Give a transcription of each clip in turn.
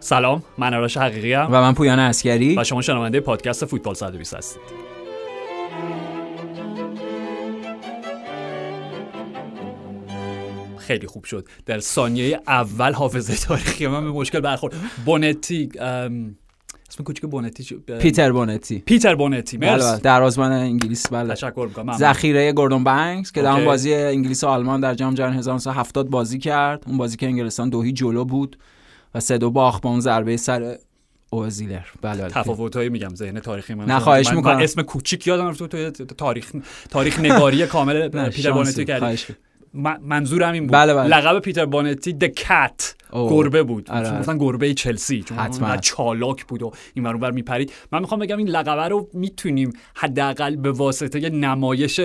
سلام، من آرش حقیقی ام و من پویان عسکری و شما شنونده پادکست فوتبال 120 هستید. خیلی خوب شد. در ثانیه اول حافظه تاریخی من به مشکل برخورد. بونتی اسم کوچیک بونتی پیتر بونتی مرسی. دروازه‌بان انگلیس. بله تشکر می‌کنم. ذخیره گوردون بنکس که در اون بازی انگلیس و آلمان در جام جهانی 1970 بازی کرد. اون بازی که انگلستان 2-0 جلو بود و 3-2 باخت با اون ضربه سر اوزیلر. بله تفاوت‌هایی میگم، ذهن تاریخی من. نخواهش می‌کنم. اسم کوچیک یادم رفت. تو تاریخ نگاری کامل پیتر بونتی کردی. منظورم این بود. بله. لقب پیتر بونتی د کات گربه بود. مثلا گربه چلسی، چون حتما چالاک بود و این ور اون ور میپرید. من میخوام بگم این لقب رو میتونیم حداقل به واسطه نمایش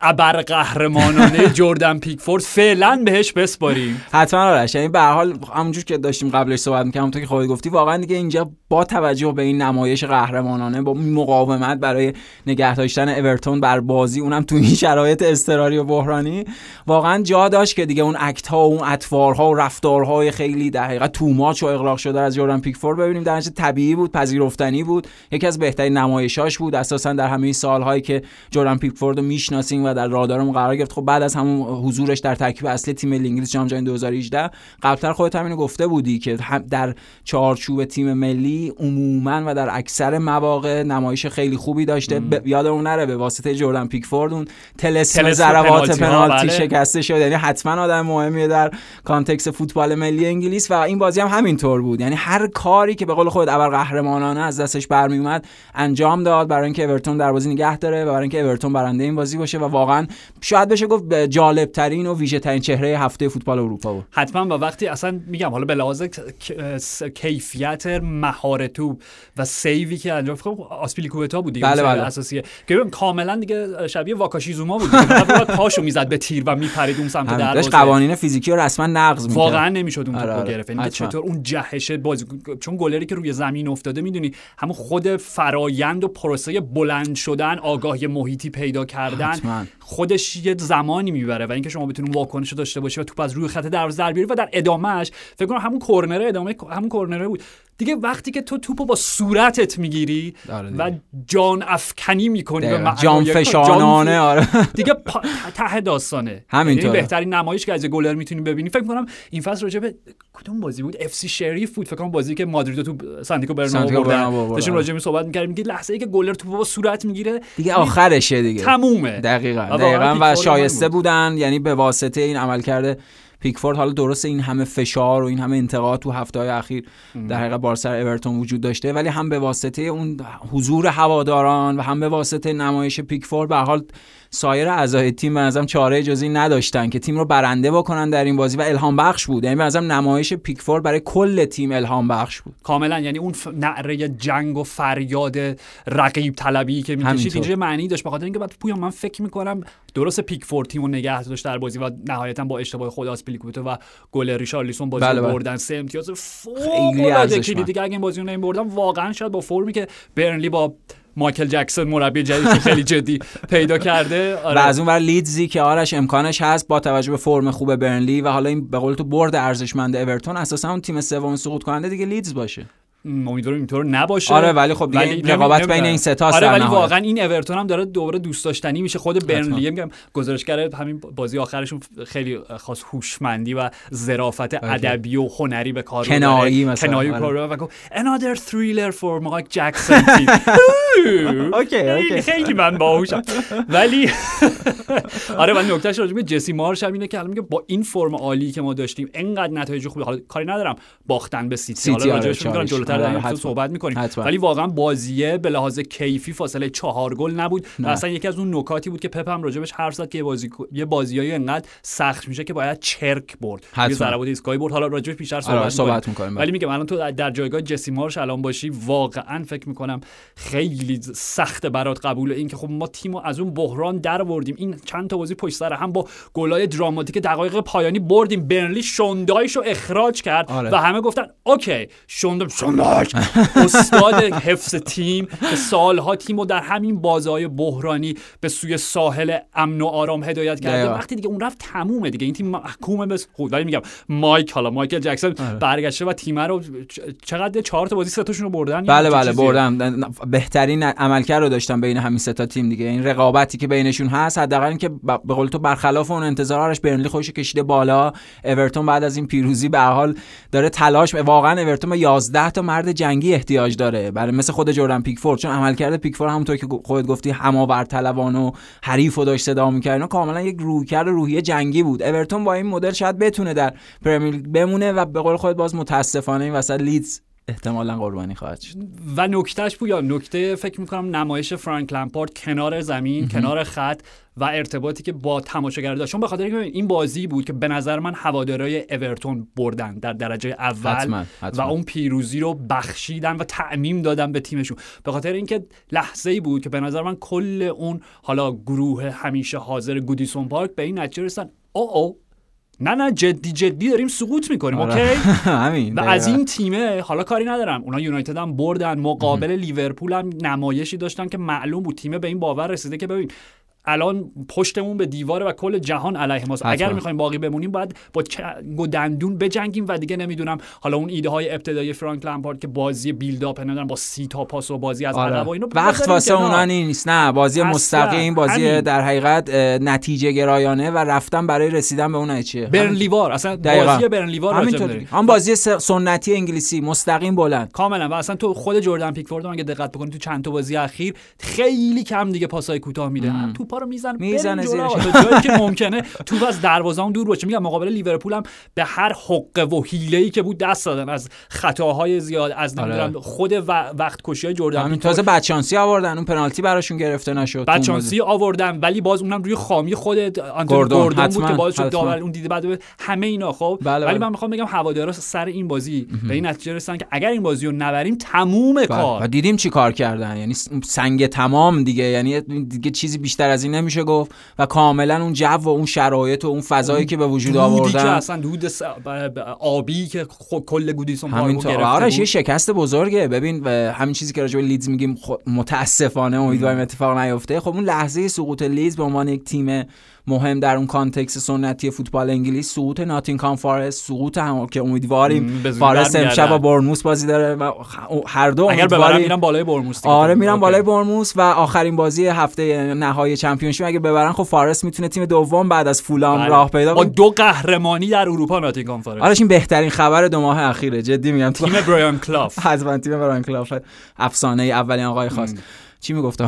ابر قهرمانانه جردن پیکفورد فعلا بهش بسپاریم. حتما آرش، یعنی به هر حال همونجور که داشتیم قبلش صحبت می‌کردیم، همونطور که خودت گفتی، واقعا دیگه اینجا با توجه به این نمایش قهرمانانه با مقاومت برای نگه داشتن اورتون بر بازی، اونم تو این شرایط اضطراری و بحرانی، واقعا جا داشت که دیگه اون اکت‌ها و اون اطوارها و رفتارهای خیلی در حقیقت تو ماچ و اغلاق شده از جردن پیکفورد ببینیم. در نتیجه طبیعی بود، پذیرفتنی بود، یکی از بهترین نمایش‌هاش بود اساسا در همه سال‌هایی که جردن پیکفورد رو می‌شناسیم و در رادارم قرار گرفت. خب بعد از همون حضورش در ترکیب اصلی تیم ملی انگلیس جام جهانی 2018، قبلتر خودت همینو گفته بودی که در چارچوب تیم ملی عموما و در اکثر مواقع نمایش خیلی خوبی داشته. یادمون نره به واسطه جردن پیکفورد اون تلسم ضربات پنالتی شکسته شد. یعنی حتما آدم مهمیه در کانتکست فوتبال ملی انگلیس و این بازی هم همینطور بود. یعنی هر کاری که به قول خود ابر قهرمانانه از دستش برمی اومد انجام داد برای اینکه اورتون در بازی نگه داره و برای اینکه اورتون برنده این بازی باشه و واقعا شاید بشه گفت جالب ترین و ویژه ترین چهره هفته فوتبال اروپا بود. حتما. و وقتی اصلا میگم حالا به لحاظ کیفیت مهارت و سیوی که انجام خب آسپیلیکوئتا بود دیگه. بله. اساسیه که کاملا دیگه شبیه واکاشیزوما بود. بعد پاشو میزد به تیر و میپرید اون سمت دروازه. داشت قوانین فیزیکی رو رسما نقض می‌کرد. واقعا نمیشد اون توپو گرفت. یعنی چطور اون جهش بازی، چون گلری که روی زمین افتاده میدونی همون خود فرایند و پروسه بلند شدن، آگاهی محیطی پیدا کردن خودش یه زمانی میبره و اینکه شما بتونید واکنشو داشته باشی و توپ از روی خط دروازه در بیاری و در ادامهش فکر کنم همون کرنره بود دیگه. وقتی که تو توپو با صورتت میگیری و جان افکنی میکنی و جان فشانانه دیگه ته داستانه. همینطوره بهترین نمایش که از گلر میتونی ببینی. فکر کنم این فصل راجع به کدوم بازی بود، اف سی شریف بود فکر کنم، بازی که مادرید تو سانتیاگو برنابئو بردن، داشتیم راجع به صحبت میکردیم که لحظه‌ای که گلر توپو با صورت میگیره دیگه آخرشه دیگه تمومه. دقیقاً و شایسته بودن. یعنی به واسطه این عملکرد پیکفورد، حالا درسته این همه فشار و این همه انتقاد تو هفته‌های اخیر در حقیقت بارسر اورتون وجود داشته، ولی هم به واسطه اون حضور هواداران و هم به واسطه نمایش پیکفورد به حال سایر اعضای تیم به نظرم چاره جز این نداشتن که تیم رو برنده بکنن در این بازی و الهام بخش بود. یعنی به نظرم نمایش پیکفورد برای کل تیم الهام بخش بود کاملا. یعنی اون نعره جنگ و فریاد رقیب طلبی که می‌کشید اینجوری معنی داشت، بخاطر اینکه بعد پویا من فکر می‌کنم درست پیکفورد تیمو نگه داشت در بازی و نهایتاً با اشتباه خود آسپیلیکوئتا و گل ریشارلیسون بازی رو بردن. 3 امتیاز خیلی ارزشمند. دیگه اگه این بازی رو نمی‌بردن واقعاً شاید با فرمی که برنلی با مایکل جکسن مربی جدیدش خیلی جدی پیدا کرده و از اون ور لیدزی که آرش امکانش هست با توجه به فرم خوب برنلی و حالا این به قول تو برد ارزشمند اورتون اساسا اون تیم سوم سقوط کننده دیگه لیدز باشه. امیدوارم اینطور نباشه. آره ولی خب دیگه رقابت بین این سه تا سر نهاله. آره ولی واقعا این اورتون هم داره دوباره دوست داشتنی میشه. خود برنلی میگم گزارشگر همین بازی آخرشون خیلی خاص هوشمندی و ظرافت ادبی و هنری به کار برده. کنایی کارو و گفت another thriller for Mike Jackson. اوکی خیلی من باهوشم. ولی آره ولی نکتهش راجع به جسی مارش همینه که الان میگه با این فرم عالی که ما داشتیم انقدر نتایج خوبی، حالا کاری ندارم باختن به سیتی، حالا راجعش میگم در صحبت می‌کنیم، ولی واقعا بازیه به لحاظ کیفی فاصله 4 گل نبود. اصلا یکی از اون نکاتی بود که پپ هم راجبش حرف زد که یه بازیایی انقدر سخت میشه که باید چرک برد، یه ضربات ایستگاهی برد. حالا راجبش بیشتر صحبت می‌کنیم، ولی میگم الان تو در جایگاه جسی مارش الان باشی واقعا فکر می‌کنم خیلی سخت برات قبول این که خب ما تیمو از اون بحران در آوردیم، این چند تا بازی پشت سر هم با گلای دراماتیک دقایق پایانی بردیم، برنلی شوندایشو اخراج کرد و همه گفتن اوکی شوند اشمایکل استاد حفظ تیم که سالها تیمو در همین بازهای بحرانی به سوی ساحل امن و آرام هدایت کرده. وقتی دیگه اون رفت تمومه دیگه، این تیم محکومه به خود. ولی میگم مایکل جکسن برگشته و تیم رو چقدر 4 تا بازی 3 تاشون رو بردن. بله بردن. بهترین عملکرد رو داشتن بین همین 3 تا تیم دیگه. این رقابتی که بینشون هست حداقل اینکه به قول تو برخلاف اون انتظارش برنلی خودش کشیده بالا. اورتون بعد از این پیروزی به حال داره تلاش، واقعا اورتون 11 تا مرد جنگی احتیاج داره برای مثل خود جردن پیکفورد، چون عملکرد پیکفورد همونطور که خودت گفتی هماورطلبان و حریف رو داشت صدا می‌کرد. اینا کاملا یک رویکرد روحی جنگی بود. اورتون با این مدل شاید بتونه در پرمیر لیگ بمونه و به قول خودت باز متاسفانه این وسط لیدز احتمالاً قربانی خواهد شد. و نکتهش پویا، نکته فکر می‌کنم نمایش فرانک لمپارد کنار زمین، کنار خط و ارتباطی که با تماشاگر داشت. چون به خاطر این بازی بود که به نظر من هوادارهای اورتون بردن در درجه اول. حتما. و اون پیروزی رو بخشیدن و تعمیم دادن به تیمشون. به خاطر اینکه لحظه‌ای بود که به نظر من کل اون حالا گروه همیشه حاضر گودیسون پارک به این نتیجه رسیدن نه جدی داریم سقوط میکنیم. اوکی و از این تیمه حالا کاری ندارم. اونا یونایتد هم بردن، مقابل لیورپول هم نمایشی داشتن که معلوم بود تیمه به این باور رسیده که ببین الان پشتمون به دیواره و کل جهان علیه ماست. اگر میخوایم باقی بمونیم باید با گودندون بجنگیم و دیگه نمیدونم حالا اون ایده های ابتدایی فرانک لمپارد که بازی بیلداپ ندارن با 30 تا پاس و بازی از عقب و اینو وقت واسه اونها نیست. نه بازی مستقیم، بازی همین. در حقیقت نتیجه گرایانه و رفتن برای رسیدن به اون نتیجه. برنلیوار اصلا بازی برنلیوار همینطوری هم بازی سنتی انگلیسی مستقیم بلند کاملا. و اصلا تو خود جردن پیکفورد اگه دقت بکنید تو چند تا بازی اخیر خیلی کم دیگه پاسای کوتاه میده، توپا رو میزنه زیرش تا جایی که ممکنه توپ از دروازه اون دور باشه. میگم مقابل لیورپول هم به هر حقه و حیله‌ای که بود دست دادن، از خطاهای زیاد، از خود وقت کشی‌های جردن. همین تازه بدشانسی آوردن، اون پنالتی براشون گرفته نشد، بدشانسی آوردن ولی باز اونم روی خامی خود گوردون بود که باعث شد داور اون دیده بعد همه اینا. خب ولی من میخوام بگم هوادارا سر این بازی به این نتیجه رسیدن که اگر این بازی رو نبریم تموم کار. و دیدیم چی کار کردن، یعنی سنگ تمام دیگه، یعنی دیگه چیزی بیشتر از این نمیشه گفت و کاملا اون جو و اون شرایط و اون فضایی که به وجود آوردن، اصلا دود آبی که کل گودیسون پارک گرفته بود. آره یه شکست بزرگه. ببین همین چیزی که راجع به لیدز میگیم متاسفانه امیدوارم اتفاق نیفته. خب اون لحظه سقوط لیدز به عنوان یک تیم مهم در اون کانتکست سنتی فوتبال انگلیس، سقوط ناتینگ هم فارست، سقوط هم که امیدواریم فارست امشب با بورنموث بازی داره و هر دو اگر ببرن میرن بالای بورنموث. آره میرن بالای بورنموث و آخرین بازی هفته نهایی چمپیونشیپ اگه ببرن خب فارست میتونه تیم دوم بعد از فولام راه پیدا کنه. با دو قهرمانی در اروپا ناتینگ هم فارست. آره این بهترین خبر دو ماه اخیره، جدی میگم. تیم برایان کلاف، حتما تیم برایان کلاف افسانه اولین آقای خاص چی میگفتم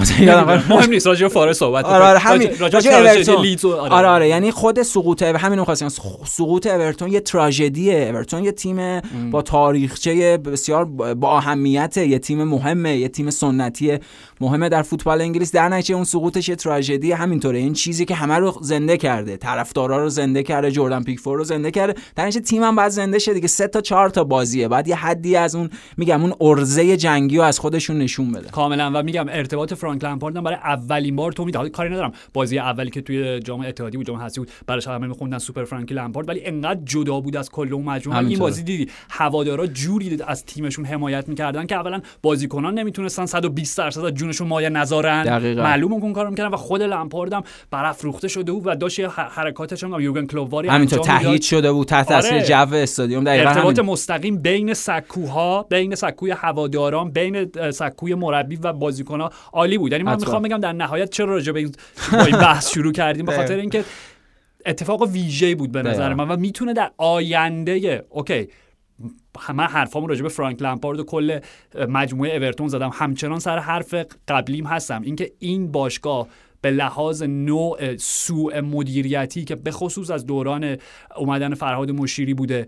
مهم نیست، راجع فارس صحبت کنیم. آره یعنی خود سقوط همین خواستیم. سقوط اورتون یه تراژدیه. اورتون یه تیم با تاریخچه بسیار با اهمیت، یه تیم مهمه، یه تیم سنتی مهمه در فوتبال انگلیس. در نتیجه اون سقوطش یه تراژدی. همینطوره این چیزی که همه رو زنده کرده، طرفدارا رو زنده کرده، جردن پیکفورد رو زنده کرده. در نتیجه تیم هم باید زنده شه دیگه. 3 تا 4 تا بازیه بعد یه حدی از اون میگم اون ارزه جنگی رو از خودشون نشون بده کاملا. و میگم ارتباط فرانک لمپارد برای اولین بار تو میداد، کاری ندارم بازی اولی که توی جام اتحادیه بود، جام حذفی بود، براش همه میخوندن سوپر فرانک لمپارد، ولی انقدر جدا بود از کل اون مجموعه. این بازی دیدی هوادارا جوری از تیمشون حمایت میکردن که اولا بازیکنان نمیتونستن 120% از جونشون مایه نذارن، معلومه اون کارو میکردن. و خود لمپارد هم برافروخته شده بود و داش حرکاتش هم یورگن کلوواری همینطور تهییج شده بود تحت تاثیر جو استادیوم. دقیقاً ارتباط مستقیم بین سکوها، بین سکوی هواداران، بین سکوی مربی و بازیکن‌ها عالی بود. یعنی من میخوام بگم در نهایت چرا راجع به این بحث شروع کردیم، به خاطر اینکه اتفاق ویژه‌ای بود به نظر من و میتونه در آینده اوکی من حرفامو راجع به فرانک لمپارد و کل مجموعه اورتون زدم، همچنان سر حرف قبلیم هستم، اینکه این باشگاه به لحاظ نوع سوء مدیریتی که به خصوص از دوران اومدن فرهاد مشیری بوده،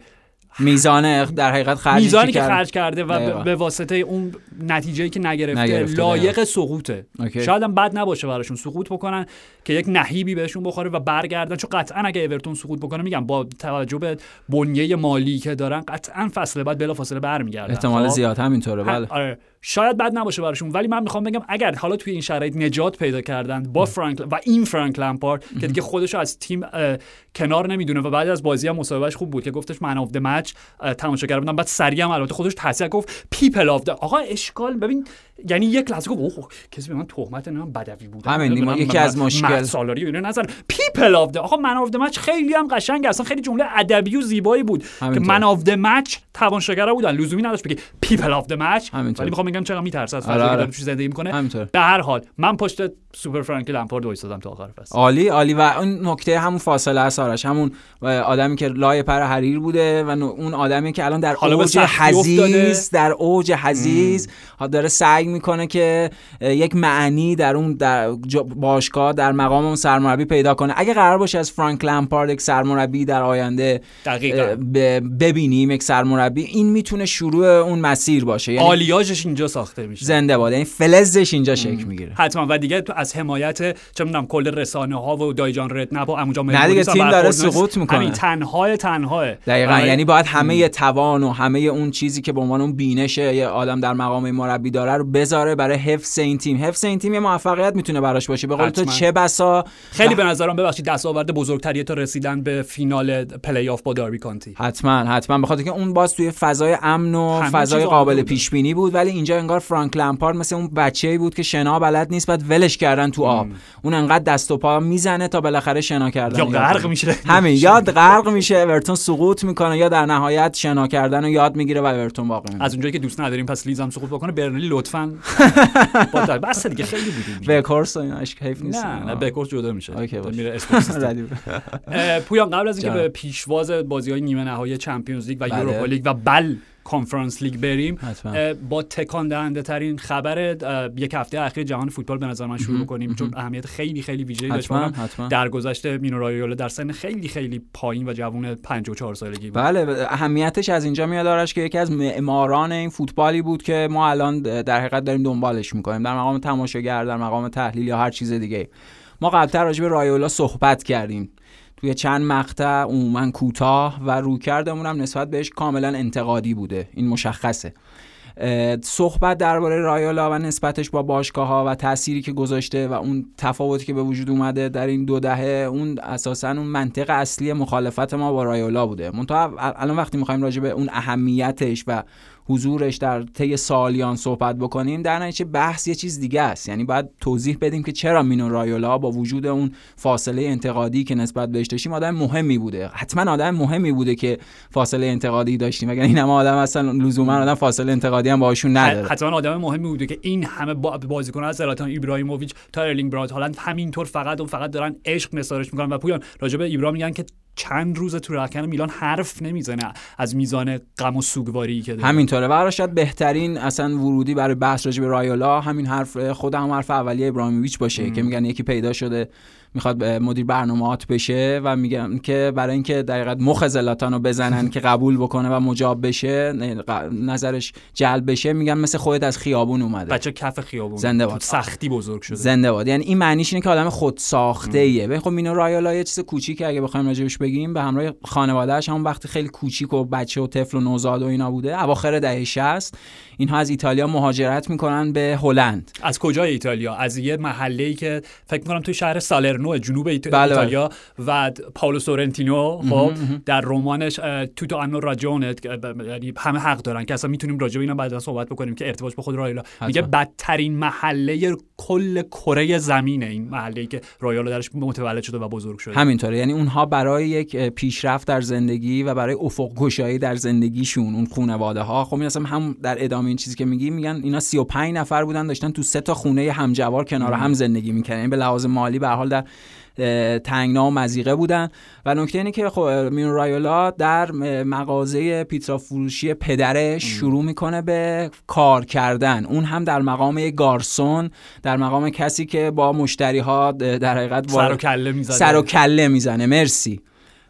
میزانه در حقیقت میزانی که خرج کرده و به واسطه اون نتیجه‌ای که نگرفته لایق سقوطه. شاید هم بد نباشه براشون سقوط بکنن که یک نهیبی بهشون بخوره و برگردن، چون قطعا اگه اورتون سقوط بکنه میگم با توجه به بنیه مالی که دارن قطعا فصل بعد بلافاصله برمیگردن. احتمال زیاد همینطوره. بله شاید بد نباشه براشون، ولی من میخوام بگم اگر حالا توی این شرایط نجات پیدا کردن با فرانک و این فرانک لمپارد که دیگه خودشو از تیم کنار نمیدونه و بعد از بازی هم مصاحبهش خوب بود که گفتش من اف د میچ تماشاگر بودم، بعد سریع هم البته خودش تصحیح گفت پیپل اف د. آقا اشکال ببین، یعنی یک لحظه گفت اوه کسی به من تهمت نمیدونم بدوی بودم، همین یکی از مشکل سالاری اینا نظر پیپل اف د. آقا من اف د میچ خیلی هم قشنگ، اصلا خیلی جمله ادبی و زیبایی بود که من اف د میچ تماشاگر بودن، لزومی نداشت بگی پیپل اف د میچ. ولی میخوام بگم چرا میترسه از فضایی که داره چیز زندگی میکنه. به هر حال من پشت سوپر فرانک لمپارد وایسادم تا آخر فصل. عالی عالی. و اون نکته همون فاصله است آرش، همون آدمی که لای پر حریر بوده و اون آدمی که الان در اوج حزیز داره سعی میکنه که یک معنی در اون در باشگاه در مقام اون سرمربی پیدا کنه. اگه قرار باشه از فرانک لمپارد یک سرمربی در آینده ببینیم، یک سرمربی، این میتونه شروع اون مسیر باشه، یعنی آلیاژش اینجا ساخته میشه، زنده باد، یعنی فلزش اینجا شکل میگیره حتما. و دیگه تو از حمایت چه میدونم کل رسانه ها و دایجان رتنب و عموجا مهدی تیم داره سقوط میکنه، یعنی تنها دقیقاً، یعنی باید همه توان و همه اون چیزی که به عنوان اون بینش یه آدم در مقام مربی داره رو بذاره برای حفظ این تیم. حفظ این تیم یه موفقیت میتونه براش باشه. به قول تو چه بسا خیلی به نظرم ببخشید دستاورد بزرگتری تا رسیدن به فینال پلی آف با داربی کانتی. حتما بخاطر که اون باز توی فضای امن و فضای قابل پیش بینی بود، ولی اینجا انگار فرانک لمپارد مثل اون بچه‌ای بود که شنا بلد نیست، بعد ولش کردن تو آب. اون انقدر دست و پا میزنه تا بالاخره شنا کردن یا غرق میشه، همین یاد غرق میشه، اورتون سقوط میکنه یا در نهایت شنا کردن رو یاد میگیره و اورتون باقی میمونه. از اونجایی که دوست نداریم پس لیدز هم سقوط بکنه، برنلی لطفاً بس دیگه خیلی بودیم. بکورس این عشق حیف نیست. نه بکورس جدا میشه. میره اسپورتس. پویان قبل از اینکه به پیشواز بازی‌های نیمه نهایی چمپیونز لیگ و یوروپا لیگ و کانفرنس لیگ بریم، با تکان دهنده ترین خبر یک هفته اخیر جهان فوتبال به نظر من شروع بکنیم، چون اهمیت خیلی خیلی ویژه‌ای داشت. در گذشته مینو رایولا در سن خیلی خیلی پایین و جوان 54 سالگی بود. بله، اهمیتش از اینجا میاد آرش که یکی از معماران این فوتبالی بود که ما الان در حقیقت داریم دنبالش میکنیم در مقام تماشاگر، در مقام تحلیل یا هر چیز دیگه. ما قبلتر راجع به رایولا صحبت کردیم توی چند مقطع عموما کوتاه و رویکردمون هم نسبت بهش کاملا انتقادی بوده، این مشخصه. صحبت درباره رایولا و نسبتش با باشگاه‌ها و تأثیری که گذاشته و اون تفاوتی که به وجود اومده در این دو دهه، اون اساساً اون منطق اصلی مخالفت ما با رایولا بوده. منتها الان وقتی می‌خوایم راجع به اون اهمیتش و حضورش در طی سالیان صحبت بکنیم، در نتیجه بحث یه چیز دیگه است. یعنی باید توضیح بدیم که چرا مینو رایولا با وجود اون فاصله انتقادی که نسبت بهش داشتیم آدم مهمی بوده. حتما آدم مهمی بوده که فاصله انتقادی داشتیم، مگر این همه آدم اصلا لزوما آدم فاصله انتقادی هم باهاشون نداره. حتما آدم مهمی بوده که این همه بازیکن‌ها از زلاتان ایبراهیموویچ تا ارلینگ برات هالند همینطور فقط دارن عشق نثارش می‌کنن. و پویان راجب ایبراهیم میگن که چند روز تو راکن میلان حرف نمیزنه از میزان غم و سوگواری که داره. همینطوره. و آره شاید بهترین اصلا ورودی برای بحث راجع به رایولا همین حرف خود هم حرف اولیه ابراهیموویچ باشه که میگن یکی پیدا شده میخواد مدیر برنامه‌ات بشه و میگن که برای اینکه دقیقاً مخ زلاتانو بزنن که قبول بکنه و مجاب بشه، نظرش جلب بشه، میگن مثل خودت از خیابون اومده، بچه کف خیابون، زنده باد، سختی بزرگ شده، زنده باد. یعنی این معنیش اینه که آدم خود ساخته ایه. ببین خب مینو رایولا یه چیز کوچیکه اگه بخوایم راجعش بگیم، به همراه خانواده‌اش همون وقتی خیلی کوچیک و بچه و طفل و نوزاد و اینا بوده، اواخر دهه 60 اینها از ایتالیا مهاجرت میکنن به هلند. از کجای ایتالیا؟ از یه محله‌ای که فکر می‌کنم توی شهر سالرنو جنوب ایتالیا و پاولو سورنتینو خب در رمانش توتو آنو راجونه، یعنی همه حق دارن که اصلا میتونیم راجع به اینا بعدا صحبت بکنیم که ارتباط با خود رایولا. میگه بدترین محله کل کره زمینه این محله‌ای که رایولا درش متولد شده و بزرگ شده. همینطوره. یعنی اونها برای یک پیشرفت در زندگی و برای افق گشایی در زندگیشون اون خانواده ها، خب مثلا هم در ادامه این چیزی که میگن اینا 35 نفر بودن، داشتن تو سه تا خونه همجوار کنار هم زندگی میکردن، یعنی به لحاظ مالی به هر حال در تنگنا و مضیقه بودن. و نکته اینه که مینو رایولا در مغازه پیتزا فروشی پدرش شروع میکنه به کار کردن، اون هم در مقام یک گارسون، در مقام کسی که با مشتری ها در حقیقت سر و کله میزنه. مرسی.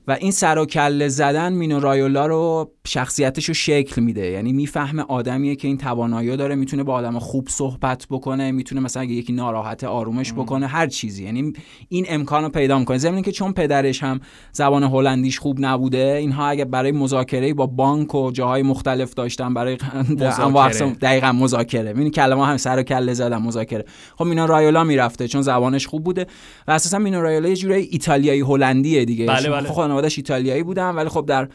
و این سر و کله زدن مینو رایولا رو شخصیتشو شکل میده. یعنی میفهمه آدمیه که این توانایی داره، میتونه با آدم خوب صحبت بکنه، میتونه مثلا اگه یکی ناراحت آرومش بکنه، هر چیزی. یعنی این امکانو پیدا میکنه. ضمن اینکه چون پدرش هم زبان هلندیش خوب نبوده، اینها اگه برای مذاکره با بانک و جاهای مختلف داشتن برای دقیقاً مذاکره، این کلمه هم سر و کله زدن مذاکره. خب مینا رایولا میرفته چون زبانش خوب بوده و اساسا مینا رایولا یه جوری ایتالیایی هلندیه دیگه. بله. خب خانواده‌اش ایتالیایی بودن ولی خب در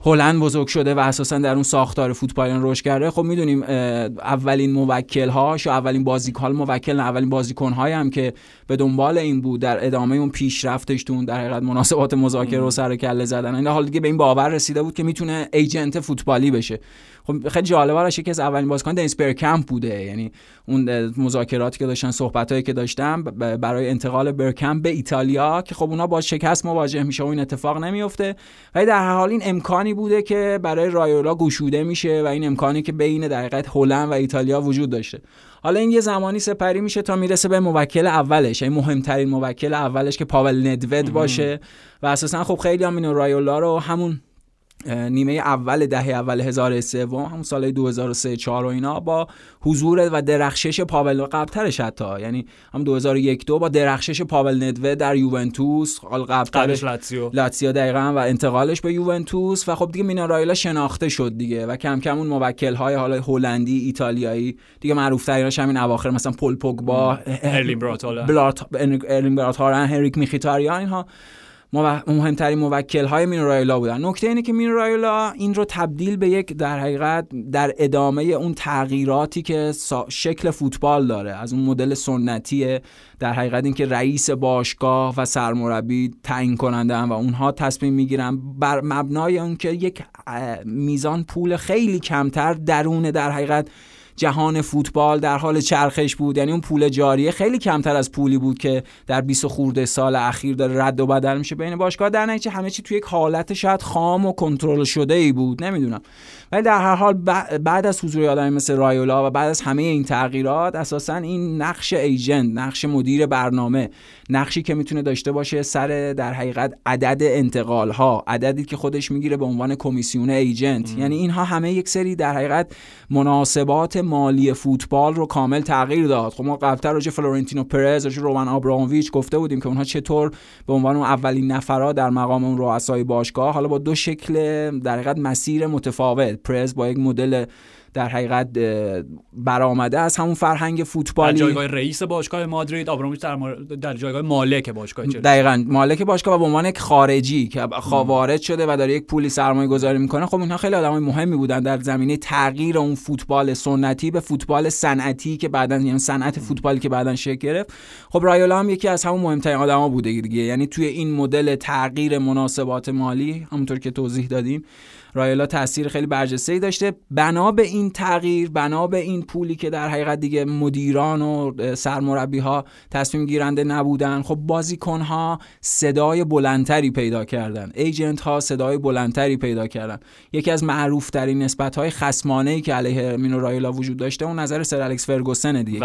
هلند بزرگ شده و اساسا در اون ساختار فوتبالیان رشد کرده. خب میدونیم اولین موکل‌هاش و اولین بازیکن بازیکن‌هایی هم که به دنبال این بود در ادامه اون پیشرفتش تو در حقیقت مناسبات مذاکره و سر کله زدن، این حال دیگه به این باور رسیده بود که میتونه ایجنت فوتبالی بشه. خب خیلی جالبه راشه که از اولین بازیکن دنیس برکمپ بوده. یعنی اون مذاکراتی که داشتن، صحبتایی که داشتن برای انتقال برکمپ به ایتالیا که خب اونا با شکست مواجه میشه و این اتفاق نمیفته، ولی در هر حال این امکانی بوده که برای رایولا گشوده میشه و این امکانی که بین در حقیقت هلند و ایتالیا وجود داشته. حالا این یه زمانی سپری میشه تا میرسه به موکل اولش، این مهمترین موکل اولش که پاول ندوید باشه و اساسا خب خیلی هم اینو رایولا رو همون نیمه اول دهه اول 1003 و همون سالهای 2003 4 و اینا با حضور و درخشش پاول قبلترش، حتی یعنی هم 2001 2 با درخشش پاول ندوه در یوونتوس، قبلش لاتزیو دقیقاً و انتقالش به یوونتوس و خب دیگه مینا رایولا شناخته شد دیگه و کم کم اون موکل‌های حالا هلندی ایتالیایی دیگه معروف تریناش همین اواخر مثلا پول پوگبا، ارلینگ برات هالند، هنریک میخیتاریان، اینها مهمترین موکل‌های مینا رایولا بودن. نکته اینه که مینا رایولا این رو تبدیل به یک در حقیقت در ادامه اون تغییراتی که شکل فوتبال داره، از اون مدل سنتیه در حقیقت این که رئیس باشگاه و سرمربی تعیین کننده هم و اونها تصمیم میگیرن بر مبنای اون که یک میزان پول خیلی کمتر درون در حقیقت جهان فوتبال در حال چرخش بود. یعنی اون پول جاریه خیلی کمتر از پولی بود که در 20 خورده سال اخیر داره رد و بدل میشه بین باشگاه، در نتیجه همه چی توی یک حالت شاید خام و کنترل شده ای بود، نمیدونم. ولی در هر حال بعد از حضور آدمی مثل رایولا و بعد از همه این تغییرات اساسا این نقش ایجنت، نقش مدیر برنامه، نقشی که میتونه داشته باشه سر در حقیقت عدد انتقال ها، عددی که خودش میگیره به عنوان کمیسیون ایجنت یعنی اینها همه یک سری در حقیقت مناسبات مالی فوتبال رو کامل تغییر داد. خب ما قبلتر راجع فلورنتینو پرز، راجع رومن آبراموویچ گفته بودیم که اونها چطور به عنوان اون اولین نفرا در مقام اون رؤسای باشگاه، حالا با دو شکل در حقیقت مسیر متفاوت، پرز با یک مدل در حقیقت برآمده از همون فرهنگ فوتبالی در جایگاه رئیس باشگاه مادرید، آبراموویچ در جایگاه مالک باشگاه چلسی، دقیقاً مالک باشگاه و به عنوان یک خارجی که وارد شده و داره یک پولی سرمایه گذاری میکنه. خب اینها خیلی آدمای مهمی بودن در زمینه تغییر اون فوتبال سنتی به فوتبال صنعتی که بعداً، یعنی صنعت فوتبالی که بعداً شکل گرفت. خب رایولا هم یکی از همون مهمترین آدما بوده دیگه. یعنی توی این مدل تغییر مناسبات مالی همونطور که توضیح دادیم رایولا تاثیر خیلی برجسته‌ای داشته. بنا به این تغییر، بنا به این پولی که در حقیقت دیگه مدیران و سرمربی‌ها تصمیم گیرنده نبودن، خب بازیکن‌ها صدای بلندتری پیدا کردن، ایجنت‌ها صدای بلندتری پیدا کردن. یکی از معروف‌ترین نسبت‌های خصمانه‌ای که علیه مینا رایولا وجود داشته اون نظر سر الکس فرگوسن دیگه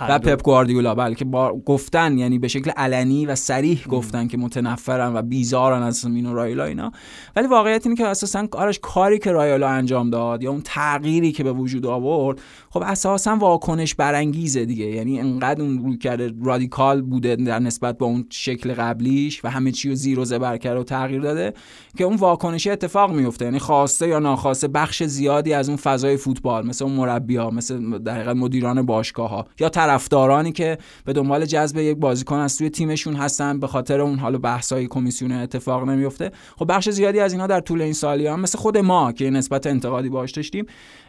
و پپ گواردیولا، بلکه گفتن، یعنی به شکل علنی و صریح گفتن که متنفرن و بیزارن از مینا رایولا اینا. ولی واقعیت اینه که اساساً کاری که رایولا انجام داد یا اون تغییری که به وجود آورد خب اساسا واکنش برانگیزه دیگه. یعنی انقدر اون رویکرد رادیکال بوده در نسبت با اون شکل قبلیش و همه چی رو زیر و زبر کرده و تغییر داده که اون واکنش اتفاق میفته. یعنی خواسته یا ناخواسته بخش زیادی از اون فضای فوتبال، مثل اون مربی‌ها، مثل در حقیقت مدیران باشگاه‌ها یا طرفدارانی که به دنبال جذب یک بازیکن از توی تیمشون هستن، به خاطر اون حالا بحث‌های کمیسیون اتفاق نمیفته. خب بخش زیادی از اینا در طول این سالیان، مثل خود ما که نسبت انتقادی باهاش داشتیم،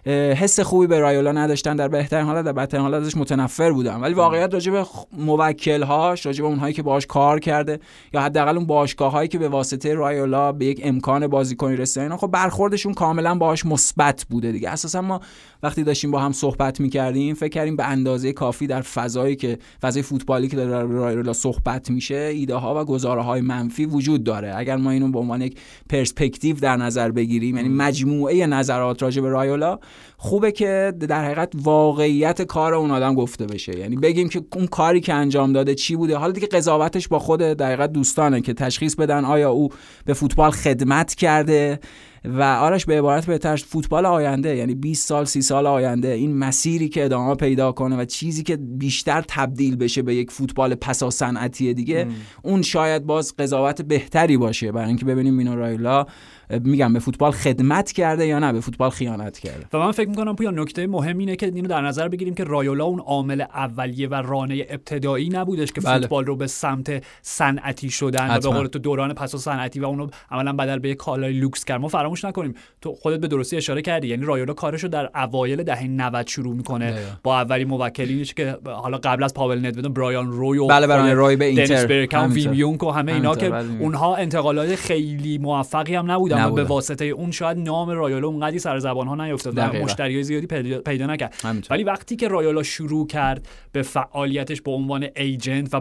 حس خوبی به رایولا نداشتن، در بهترین حالت، در بدترین حالت ازش متنفر بودن. ولی واقعیت راجع به موکل‌هاش، راجع به اونهایی که باهاش کار کرده یا حداقل اون باشگاه‌هایی که به واسطه رایولا به یک امکان بازیکنی رسیدن، خب برخوردشون کاملا باهاش مثبت بوده دیگه. اساسا ما وقتی داشتیم با هم صحبت می‌کردیم فکر کردیم به اندازه کافی در فضایی که فضای فوتبالی که در رایولا صحبت میشه ایده‌ها و گزاره‌های منفی وجود داره. اگر ما اینو به عنوان یک پرسپکتیو در نظر بگیریم، یعنی مجموعه نظرات راجع به رایولا، خوبه که در حقیقت واقعیت کار اون آدم گفته بشه. یعنی بگیم که اون کاری که انجام داده چی بوده. حالا دیگه قضاوتش با خود در حقیقت دوستانه که تشخیص بدن آیا او به فوتبال خدمت کرده و آرش به عبارت بهتر فوتبال آینده، یعنی 20 سال 30 سال آینده این مسیری که ادامه پیدا کنه و چیزی که بیشتر تبدیل بشه به یک فوتبال پسا صنعتی دیگه اون شاید باز قضاوت بهتری باشه، برای اینکه ببینیم مینو رایلا میگم به فوتبال خدمت کرده یا نه به فوتبال خیانت کرده. و من فکر می‌کنم پویا نکته مهم اینه که اینو در نظر بگیریم که رایولا اون عامل اولیه و رانه ابتدایی نبودش که بله. فوتبال رو به سمت صنعتی شدن و به قول تو دوران پسا صنعتی و اونو عملاً بدل به یک کالای لوکس کرد. ما فراموش نکنیم تو خودت به درستی اشاره کردی، یعنی رایولا کارشو در اوایل دهه 90 شروع می‌کنه با اولین موکلینش که حالا قبل از پاول ندودن برایان روی و رای به اینتر بکام ویمیونکو همه اینا که اونها انتقالات خیلی موفقی هم نبودن و به واسطه اون شاید نام رایولا اونقدی سر زبان‌ها نیفتاد و مشتریای زیادی پیدا نکرد. ولی وقتی که رایولا شروع کرد به فعالیتش به عنوان ایجنت و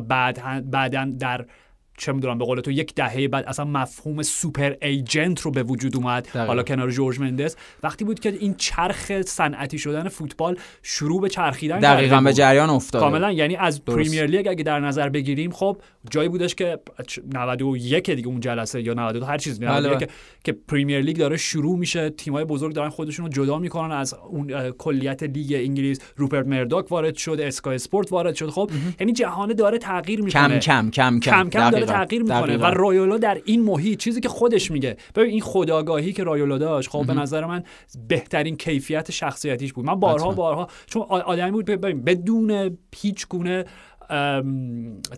بعداً در چه می‌دونم به قول تو یک دهه بعد اصلا مفهوم سوپر ایجنت رو به وجود اومد حالا کنار جورج مندس، وقتی بود که این چرخ صنعتی شدن فوتبال شروع به چرخیدن دقیقاً به جریان افتاد کاملا. یعنی از پریمیر لیگ اگه در نظر بگیریم خب جایی بودش که 91 دیگه اون جلسه یا 92 هر چیز که پریمیر لیگ داره شروع میشه، تیم‌های بزرگ دارن خودشون رو جدا می‌کنن از اون کلیت لیگ انگلیس، روپرت مرداک وارد شد، اسکای اسپورت وارد شد. خب یعنی جهان داره تغییر می‌کنه، کم کم تغییر میکنه و رایولا در این محیط چیزی که خودش میگه ببین این خودآگاهی که رایولا داشت خب به نظر من بهترین کیفیت شخصیتیش بود. من بارها چون آدمی بود ببین بدون هیچ گونه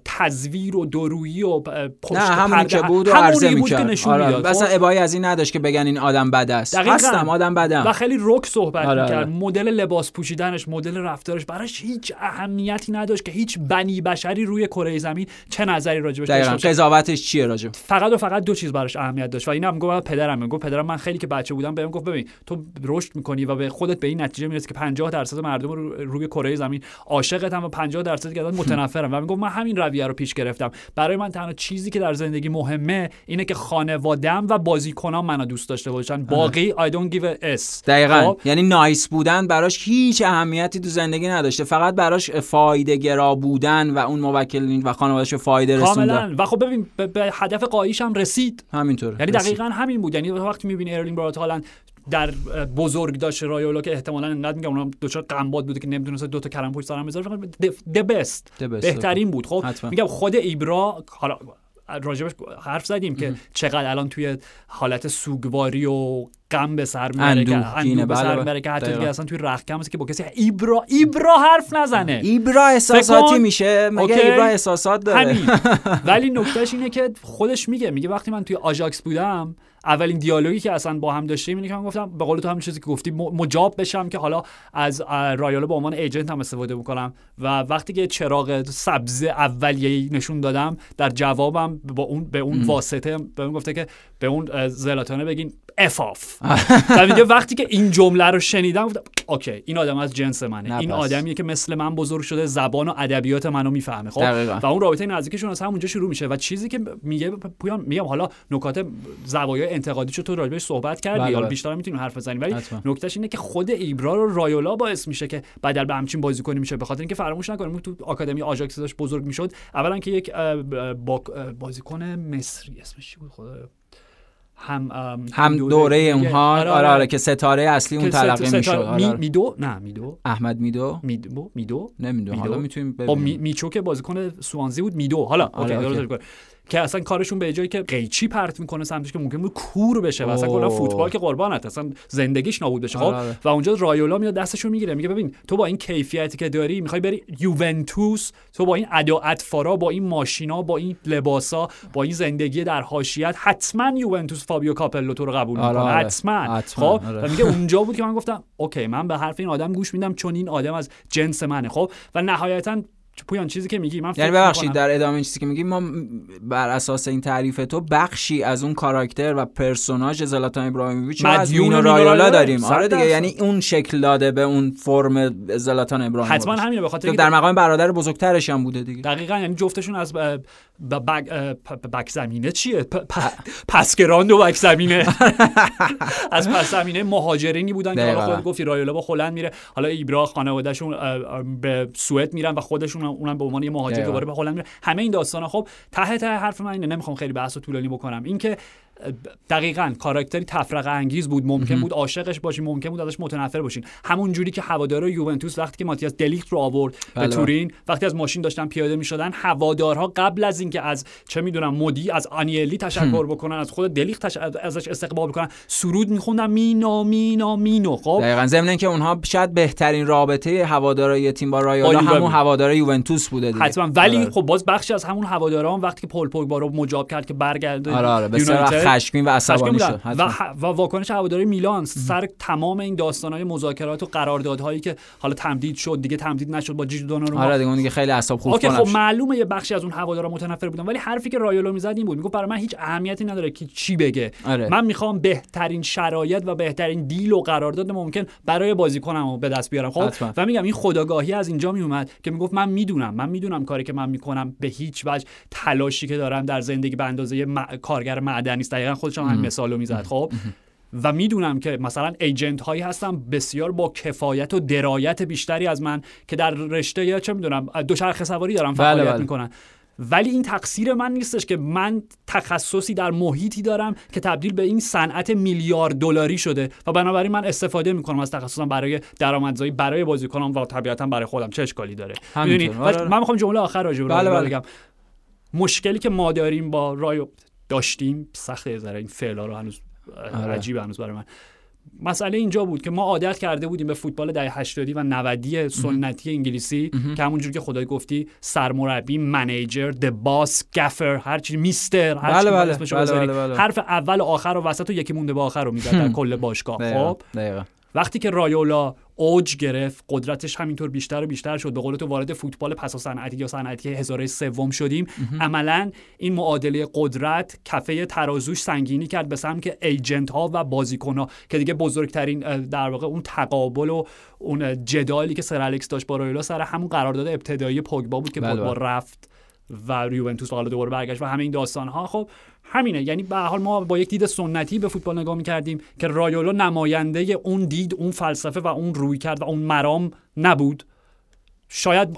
تزویر و درویی و پشت پرده بود و عرضه می‌کرد. آره مثلا ابایی از این نداشت که بگن این آدم بد است. هستم آدم بدم. و خیلی رک صحبت می‌کرد. مدل لباس پوشیدنش، مدل رفتارش براش هیچ اهمیتی نداشت که هیچ بنی بشری روی کره زمین چه نظری راجبش داشت. قضاوتش چیه راجب؟ فقط و فقط دو چیز براش اهمیت داشت و اینم گفت پدرم من خیلی که بچه بودم بهم گفت ببین تو رشد می‌کنی و به خودت به این نتیجه میرسی که 50% مردم روی کره زمین عاشقت هم و 50% و میگم من همین رویه رو پیش گرفتم. برای من تنها چیزی که در زندگی مهمه اینه که خانواده‌ام و بازیکنام منو دوست داشته باشن، باقی I don't give a s. دقیقاً یعنی نایس بودن براش هیچ اهمیتی تو زندگی نداشته، فقط براش فایده گرا بودن و اون موکلین و خانواده‌اش فایده رسوندن و خب ببین به هدف قاییش هم رسید. همینطوره یعنی دقیقاً همین بود. یعنی وقتی می‌بینی ارلینگ برات هالند در بزرگ داشت رایولا که احتمالاً انقدر میگم اونم دو تا قنباد بوده که نمیدونسه دو تا کرم پشت سرم بذاره، فقط the best بهترین بود. خب میگم خود ایبرا حالا راجبش حرف زدیم که چقدر الان توی حالت سوگواری و غم به سر میاره که اندوه به سر میاره که حتی دیگه اصلا توی رختکم هست که با کسی ایبرا حرف نزنه. ایبرا احساساتی میشه مگه؟ ایبرا احساسات داره. ولی نکتهش اینه که خودش میگه وقتی من توی آژاکس بودم اولین دیالوگی که اصلا با هم داشتیم اینه که من گفتم به قول تو همین چیزی که گفتی مجاب بشم که حالا از رایولا به عنوان ایجنت هم استفاده بکنم و وقتی که چراغ سبز اولیه‌ای نشون دادم در جوابم با اون به اون واسطه بهم گفته که به اون زلاتانه بگین افاف. در دیگه وقتی که این جمله رو شنیدم گفتم اوکی این آدم از جنس منه، این آدمیه که مثل من بزرگ شده، زبان و ادبیات منو میفهمه. خب و اون رابطه نزدیکشون از همونجا شروع میشه و چیزی که میگه پویان میگم حالا نکات زوایای انتقادی چه تو راجبش صحبت کردی حالا بیشتر میتونیم حرف بزنیم ولی نکتهش اینه که خود ایبرا رو رایولا باعث میشه که بدل به همچین بازیکنی میشه، به خاطر اینکه فراموش نکنیم تو آکادمی آژاکس داشت بزرگ میشد. اولا که یک بازیکن مصری اسمش بود خدا هم دوره اونها آره که ستاره اصلی اون تلقی میشد. میدو نمیدونم حالا میتونیم ببینیم میچو که بازیکن سوانزی بود میدو حالا اوکی که اصلا کارشون به جایی که قیچی پرت میکنه سمتش که ممکن بود کور بشه و اصلا کلا فوتبال که قربانت اصلا زندگیش نابود بشه. خب و اونجا رایولا میاد دستشو میگیره میگه ببین تو با این کیفیتی که داری میخوای بری یوونتوس، تو با این اداعتفارا، با این ماشینا، با این لباسا، با این زندگی در حاشیت حتما یوونتوس فابیو کاپلو تو رو قبول میکنه حتما. خب و میگه اونجا بود که من گفتم اوکی من به حرف این آدم گوش میدم چون این آدم از جنس منه. خب و نهایتاً پویان چیزی که میگی من یعنی ببخشید در ادامه چیزی که میگی ما بر اساس این تعریف تو بخشی از اون کاراکتر و پرسوناژ زلاتان ابراهیموویچ از مینو رایولا داریم. آره دیگه یعنی اون شکل داده به اون فرم زلاتان ابراهیموویچ حتما همینه به خاطر در مقام برادر بزرگترش هم بوده دیگه. دقیقاً یعنی جفتشون از بک زمینه چیه پسگراند و بک زمینه از پس زمینه مهاجرینی بودن که حالا خود گفتی رایولا با هلند میره، حالا ایبرا خانوادهشون به سوئد میرن و خودشون اونم به عنوان یه مهاجر دوباره به هلند میره. همه این داستانا خب ته حرف من اینه، نمیخوام خیلی بحث و طولانی بکنم، این که دقیقاً کاراکتری تفرقه انگیز بود، ممکن بود عاشقش باشین، ممکن بود ازش متنفر باشین. همون جوری که هوادارهای یوونتوس وقتی که ماتیاس دلیخت رو آورد به تورین، وقتی از ماشین داشتن پیاده می‌شدن، هوادارها قبل از اینکه از چه می‌دونم مودی، از آنیلی تشکر بکنن، از خود دلیخت ازش استقبال بکنن، سرود می‌خوندن مینا مینا مینو. خب دقیقاً ضمن اینکه اونها شاید بهترین رابطه هوادارهای تیم با رایالا همون هوادارهای یوونتوس بوده دیگه حتماً. ولی خب باز بخشی از همون هواداران وقتی که پول پوگبا رو مجاب کرد که برگرده، خشمگین و عصبانی شد و واکنش هواداری میلان سر تمام این داستان‌های مذاکرات و قراردادهایی که حالا تمدید شد دیگه، تمدید نشد با جیردونارو، آره دیگه، اون دیگه خیلی اعصاب خورد کننده. خب معلومه یه بخشی از اون هوادارا متنفر بودن، ولی حرفی که رایولو میزد این بود، میگفت برای من هیچ اهمیتی نداره که چی بگه، آره. من میخوام بهترین شرایط و بهترین دیل و قرارداد ممکن برای بازیکنمو به دست بیارم. خب و میگم این خودآگاهی از اینجا میومد که میگفت من میدونم کاری که من میکنم به هیچ وجه تلاشی که دارم در زندگی به اندازه کارگر معدنی دقیقا خودش هم مثالو میزد. خب و میدونم که مثلا ایجنت هایی هستن بسیار با کفایت و درایت بیشتری از من که در رشته یا چه میدونم دوچرخه سواری دارن فعالیت میکنن، ولی این تقصیر من نیستش که من تخصصی در محیطی دارم که تبدیل به این صنعت میلیارد دلاری شده و بنابراین من استفاده میکنم از تخصصم برای درآمدزایی برای بازیکنام و طبیعتا برای خودم. چه اشکالی داره؟ میدونی من میخوام جمله آخر راجع به بگم. مشکلی که ما داریم با رایو داشتیم، سخته ذره این فعلا رو هنوز عجیبه هنوز برای من. مسئله اینجا بود که ما عادت کرده بودیم به فوتبال دهه 80 و 90 سنتی انگلیسی که همونجور که خدای گفتی سرمربی، منیجر، د باس، گافر، هر چی میستر، هر چی اسمشو بذاری، حرف اول و آخر و وسط و یکی مونده به آخر رو میزد در کل باشگاه. خب وقتی که رایولا اوج گرفت، قدرتش همینطور بیشتر و بیشتر شد، به قول تو وارد فوتبال پسا صنعتی یا صنعتی هزاره سوم شدیم. عملاً این معادله قدرت کفه ترازوش سنگینی کرد به سمت که ایجنت ها و بازیکن ها که دیگه بزرگترین در واقع اون تقابل و اون جدالی که سر الکس داشت با رایولا سر همون قرارداد ابتدایی پوگبا بود که پوگبا رفت و یوونتوس حالا دوباره برگشت و همه این داستان ها. خب همینه، یعنی به هر حال ما با یک دید سنتی به فوتبال نگاه می‌کردیم که رایولا نماینده اون دید، اون فلسفه و اون رویکرد و اون مرام نبود. شاید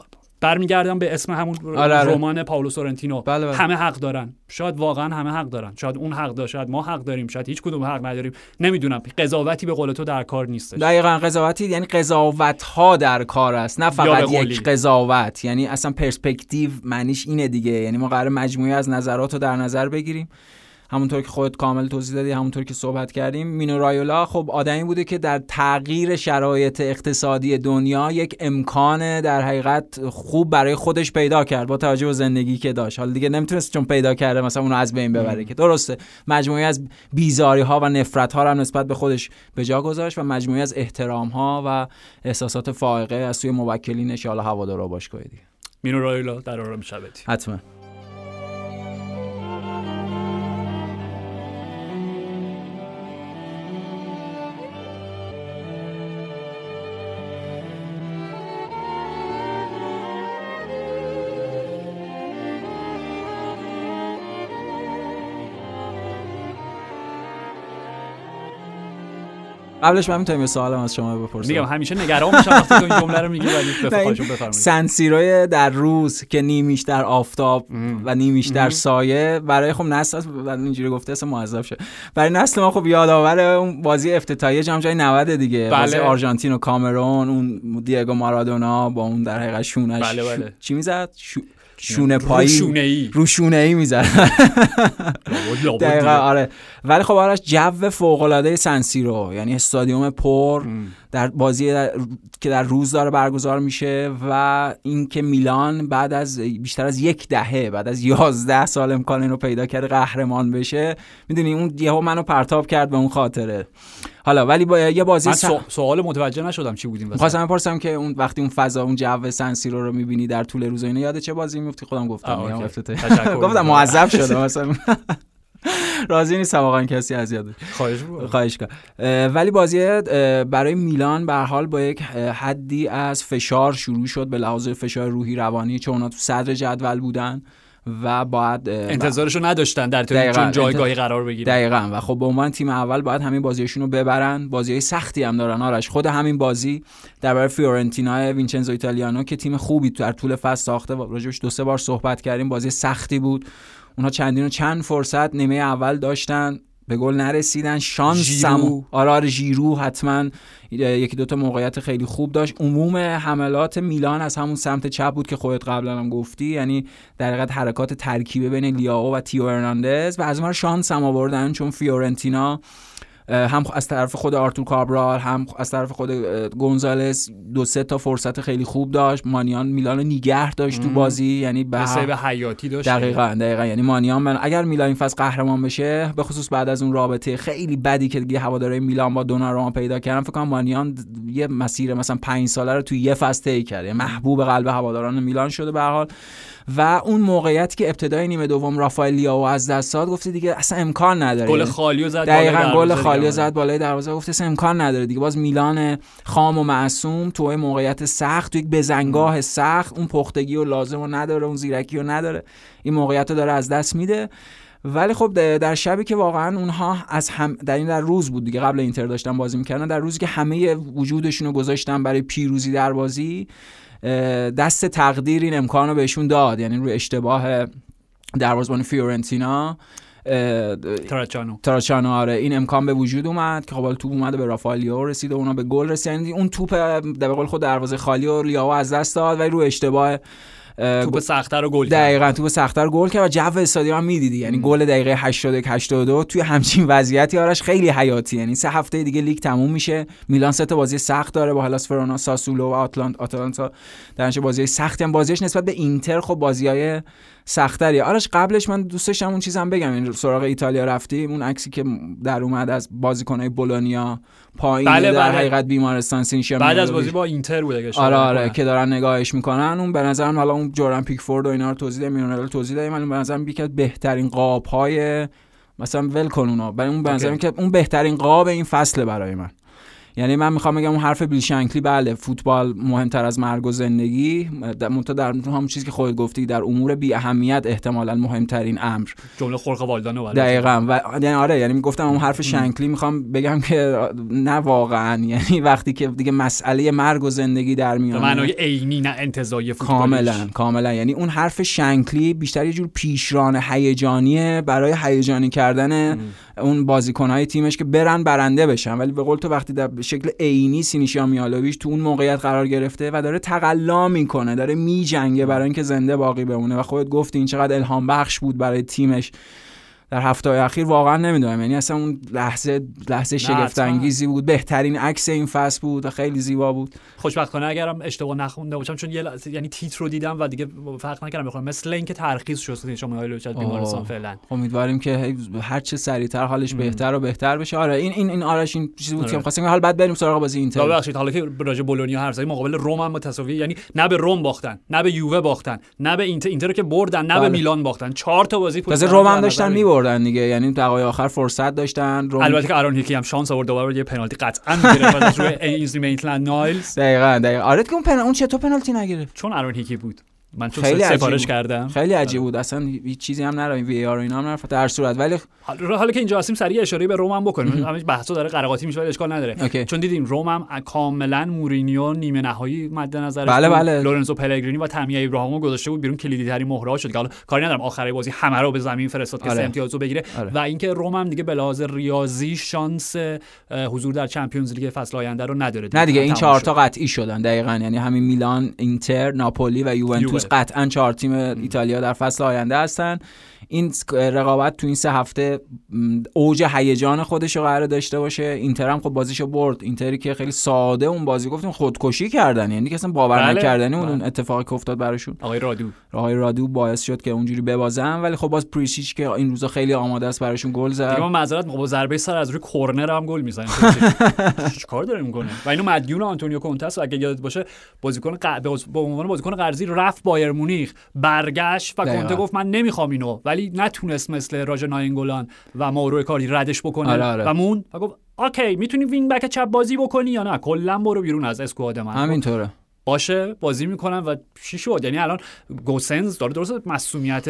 برمیگردم به اسم همون رمان پائولو سورنتینو، همه حق دارن، شاید واقعا همه حق دارن، شاید اون حق داره، شاید ما حق داریم، شاید هیچ کدوم حق نداریم، نمیدونم. قضاوتی به قول تو در کار نیستش. دقیقاً قضاوتی یعنی قضاوت ها در کار است، نه فقط یک قضاوت، یعنی اصلا پرسپکتیو معنیش اینه دیگه، یعنی ما قراره مجموعه از نظراتو در نظر بگیریم. همونطور که خودت کامل توضیح دادی، همونطور که صحبت کردیم، مینو رایولا خب آدمی بوده که در تغییر شرایط اقتصادی دنیا یک امکان در حقیقت خوب برای خودش پیدا کرد با توجه به زندگی که داشت. حالا دیگه نمیتونست چون پیدا کرده مثلا اونو از بین ببره که درسته. مجموعه از بیزاری ها و نفرت ها رو هم نسبت به خودش به جا گذاشت و مجموعه از احترام ها و احساسات فائقه از سوی موکلینش، حالا هوادارا باشگاه دیگه. مینو رایولا در آرام شب حتما. قبلش من میتونم یه سوالم از شما بپرسم. میگم همیشه نگران میشم وقتی تو این جمله رو میگی، ولی بفرمایید. سن سیرو در روز که نیمیش در آفتاب و نیمیش در سایه، برای خب نسل اینجوری گفته اسم معذب شه، برای نسل ما خب یادآور اون بازی افتتاحیه جام جهانی 90 دیگه، بازی آرژانتین و کامرون، اون دیگو مارادونا با اون در حقیقت شونش چی میزد، شونه پایی روشونه‌ای میزد. دقیقاً آره. ولی خب آرش جو فوق‌العاده سن سیرو، یعنی استادیوم پر در بازی که در روز داره برگزار میشه و اینکه میلان بعد از بیشتر از یک دهه، بعد از 11 سال امکان اینو پیدا کرد قهرمان بشه. میدونی اون یهو منو پرتاب کرد به اون خاطره. حالا ولی با یه بازی سوال متوجه نشدم چی بودیم. خواستم بپرسم که اون وقتی اون فضا، اون جو سن سیرو رو میبینی در طول روز اینا، یاد چه بازی میفتی؟ خودم گفتم گفتم معذب شده مثلا. راضی نیستم واقعا کسی از یاد. خواهش کن. ولی بازی برای میلان به هر حال با یک حدی از فشار شروع شد به لحاظ فشار روحی روانی، چون اونا تو صدر جدول بودن و باید انتظارشو نداشتن در طول چون جایگاهی قرار بگیرن. دقیقاً. و خب به عنوان تیم اول باید همین بازیشون رو ببرن. بازیای سختی هم دارن آرش. خود همین بازی در برابر فیورنتینا وینچنزو ایتالیانو که تیم خوبی در طول فصل ساخته، راجعش دو سه بار صحبت کردیم، بازی سختی بود. اونها چند فرصت نیمه اول داشتن، به گل نرسیدن. شانس هم آرار ژیرو حتما یکی دوتا موقعیت خیلی خوب داشت. عموم حملات میلان از همون سمت چپ بود که خودت قبلا هم گفتی، یعنی در حقیقت حرکات ترکیبی بین لیاو و تیو ارناندز، و از اونور شانس هم آوردن چون فیورنتینا هم از طرف خود آرتور کابرال هم از طرف خود گونزالس دو سه تا فرصت خیلی خوب داشت. مانیان میلان رو نیگه داشت تو بازی، یعنی به سیو حیاتی داشت. دقیقاً یعنی مانیان اگر میلان این فصل قهرمان بشه، به خصوص بعد از اون رابطه خیلی بدی که دیگه هواداری میلان با دوناروما پیدا کردن، فکر کنم مانیان یه مسیر مثلا 5 ساله رو تو یه فصل طی کرده، محبوب قلب هواداران میلان شده به هر حال. و اون موقعیتی که ابتدای نیمه دوم رافائل لیاو از دست داد، گفتی دیگه اصلا امکان نداره. گل خالیو زد. دقیقاً گل خالیو زد بالای دروازه، گفتی اصلا امکان نداره دیگه. باز میلان خام و معصوم توی موقعیت سخت، تو یک بزنگاه سخت، اون پختگی و لازمو نداره، اون زیرکی رو نداره، این موقعیتو داره از دست میده. ولی خب در شبی که واقعا اونها از هم در روز بود دیگه، قبل اینتر داشتن بازی می‌کردن، در روزی که همه وجودشون رو گذاشتن برای پیروزی در بازی، دست تقدیر این امکان رو بهشون داد. یعنی روی اشتباه دروازه‌بان فیورنتینا تراچانو آره، این امکان به وجود اومد که خب توپ اومد به رافائل لیاو رسید و اونا به گل رسیدن. اون توپ به قول خود دروازه خالی و لیاو از دست داد، ولی روی اشتباه توپ سخت‌تر رو گل کرد. دقیقاً توپ سخت‌تر گل کرد و جو استادیوم می‌دیدی، یعنی گل دقیقه 81 82 توی همچین وضعیتی آرش خیلی حیاتی. یعنی سه هفته دیگه لیگ تموم میشه، میلان سه تا بازی سخت داره با هلاس فرونا، ساسولو و آتالانتا، درنچه بازی سختی هم بازیش نسبت به اینتر خب بازیای سخت‌تریه. آرش قبلش من دوست داشتم اون چیزام بگم، این سراغ ایتالیا رفتیم، اون عکسی که در اومد از بازیکن‌های بولونیا پایین در حقیقت بیمارستان سینشیا بعد از بازی با اینتر بوده که آره که دارن نگاهش می‌کنن. اون به نظرم حالا اون جردن پیکفورد و اینا رو توضیح دادیم، میونال توضیح دادیم، من به نظرم بیکت بهترین قاب‌های مثلا ولکن اونا، برای اون به نظرم که اون بهترین قاب این فصله برای من. یعنی من میخوام بگم اون حرف بیلشنکلی، بله فوتبال مهمتر از مرگ و زندگی، منتها در همون چیزی که خودت گفتی در امور بی اهمیت احتمالاً مهمترین امر، جمله خلق والدانه. بله دقیقاً، و یعنی آره، یعنی میگفتم اون حرف شنکلی میخوام بگم که نه واقعاً، یعنی وقتی که دیگه مسئله مرگ و زندگی در میاد به معنای عینی نه انتزاعی فوتبال، کاملاً یعنی اون حرف شنکلی بیشتر یه جور پیشران هیجانیه برای هیجانی کردن اون بازیکن‌های تیمش که برن برنده بشن، ولی به قول تو وقتی در شکل عینی سینیشیا میالویچ تو اون موقعیت قرار گرفته و داره تقلا میکنه، داره میجنگه برای اینکه زنده باقی بمونه، و خودت گفتی این چقدر الهام بخش بود برای تیمش در هفته‌های اخیر. واقعا نمیدونم، یعنی اصلا اون لحظه شگفت انگیزی بود، بهترین عکس این فصل بود و خیلی زیبا بود. خوشبختانه اگرم اشتباه نخونده باشم، چون یعنی تیتر رو دیدم و دیگه فرق نکردم بخونم، مثل اینکه ترخیص شد سینیشیا میالویچ از بیمارستان. فعلا امیدواریم که هر چه سریعتر حالش بهتر و بهتر بشه. آره این آرش این چیزی بود که می‌خواستیم. حالا بعد بریم سراغ بازی اینتر. ببخشید حالا که راجع بولونیا هر سری مقابل روم هم تساوی، یعنی نه به روم باختن، نه به یووه باختن، نه به اینتر که بردن، نه به میلان باختن. 4 تا بازی بردن دیگه، یعنی دقایق آخر فرصت داشتن. البته که آرون هیکی هم شانس آورد، دوباره یه پنالتی قطعا میگرفت از روی اینزم میتلند نایلز. دقیقاً آره که اون چطور پنالتی نگرفت؟ چون آرون هیکی بود. من چون سفارش کردم. خیلی عجیب بود، اصلا هیچ چیزی هم نرا وی آر و اینا هم نرفت در صورت. ولی حالا که اینجا هستیم سریع اشاره به روم هم بکنیم، همش بحثو داره قراقاتی میشه ولی اشکال نداره، چون دیدیم روم هم کاملا مورینیو نیمه نهایی مد نظرش، لورنزو پلگرینی و تامی ابراهیمو گذاشته بود بیرون، کلیدی ترین مهره‌ها شد. حالا کاری ندارم آخر بازی همه رو به زمین فرستاد که امتیازو بگیره. و اینکه روم هم دیگه به لحاظ ریاضی شانس حضور در چمپیونز لیگ فصل آینده رو نداره دیگه. نه دیگه این 4 تا قطعی شدن دقیقاً، یعنی همین میلان، اینتر، ناپولی و یوونتوس قطعا 4 تیم ایتالیا در فصل آینده هستن. این رقابت تو این سه هفته اوج هیجان خودش رو قرار داشته باشه. اینتر هم خب بازیشو برد، اینتری که خیلی ساده اون بازی گفتیم خودکشی کردن، یعنی که اصلا باور نکردنی اون اتفاقی که افتاد براشون. آقای رادو باعث شد که اونجوری ببازن، ولی خب باز پریشیچ که این روزا خیلی آماده است براشون گل زد. دیگه معذرت میخوام، ضربه سر از روی کرنر هم گل میزنه. چیکار داره میکنه؟ و اینو مدیون آنتونیو کونتاس اگه یادت باشه، بازیکن به عنوان بازیکن قرضی رفت بایر مونیخ، برگشت و کونته گفت من نمیخوام اینو، ولی نتونست مثل راژ ناینگولان و ماورو کاری ردش بکنه. آره. و مون و گفت اوکی میتونی وینگ بک چپ بازی بکنی یا نه کلا برو بیرون از اسکواد من. همینطوره باشه بازی میکنن و چی شد؟ یعنی الان گوسنز داره درسته معصومیت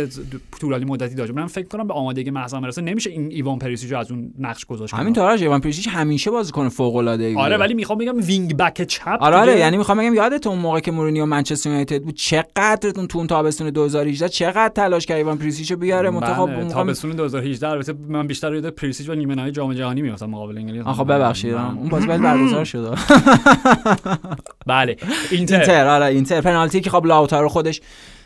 طولانی مدتی داشت، من فکر کنم به آمادگی محض برسه نمیشه این ایوان پریسیچ رو از اون نقش گذاشت. همین طوراش ایوان پریسیچ همیشه بازیکن فوق العاده ای. آره ولی میخوام بگم وینگ بک چپ. آره یعنی میخوام بگم یادت اون موقع که مورینیو منچستر یونایتد بود چقدرتون تو اون تابستون 2018 چقدر تلاش کرد ایوان پریسیچ رو بیاره منتخب اون تابستون 2018. البته من بیشتر یاد پریسیچ و نیمه نهایی جام جهانی میافتم مقابل انگلیس. آخه ببخشید اون بازی برگزار شد. بله اینتر. آره اینتر پنالتی که خب لاوتارو خودش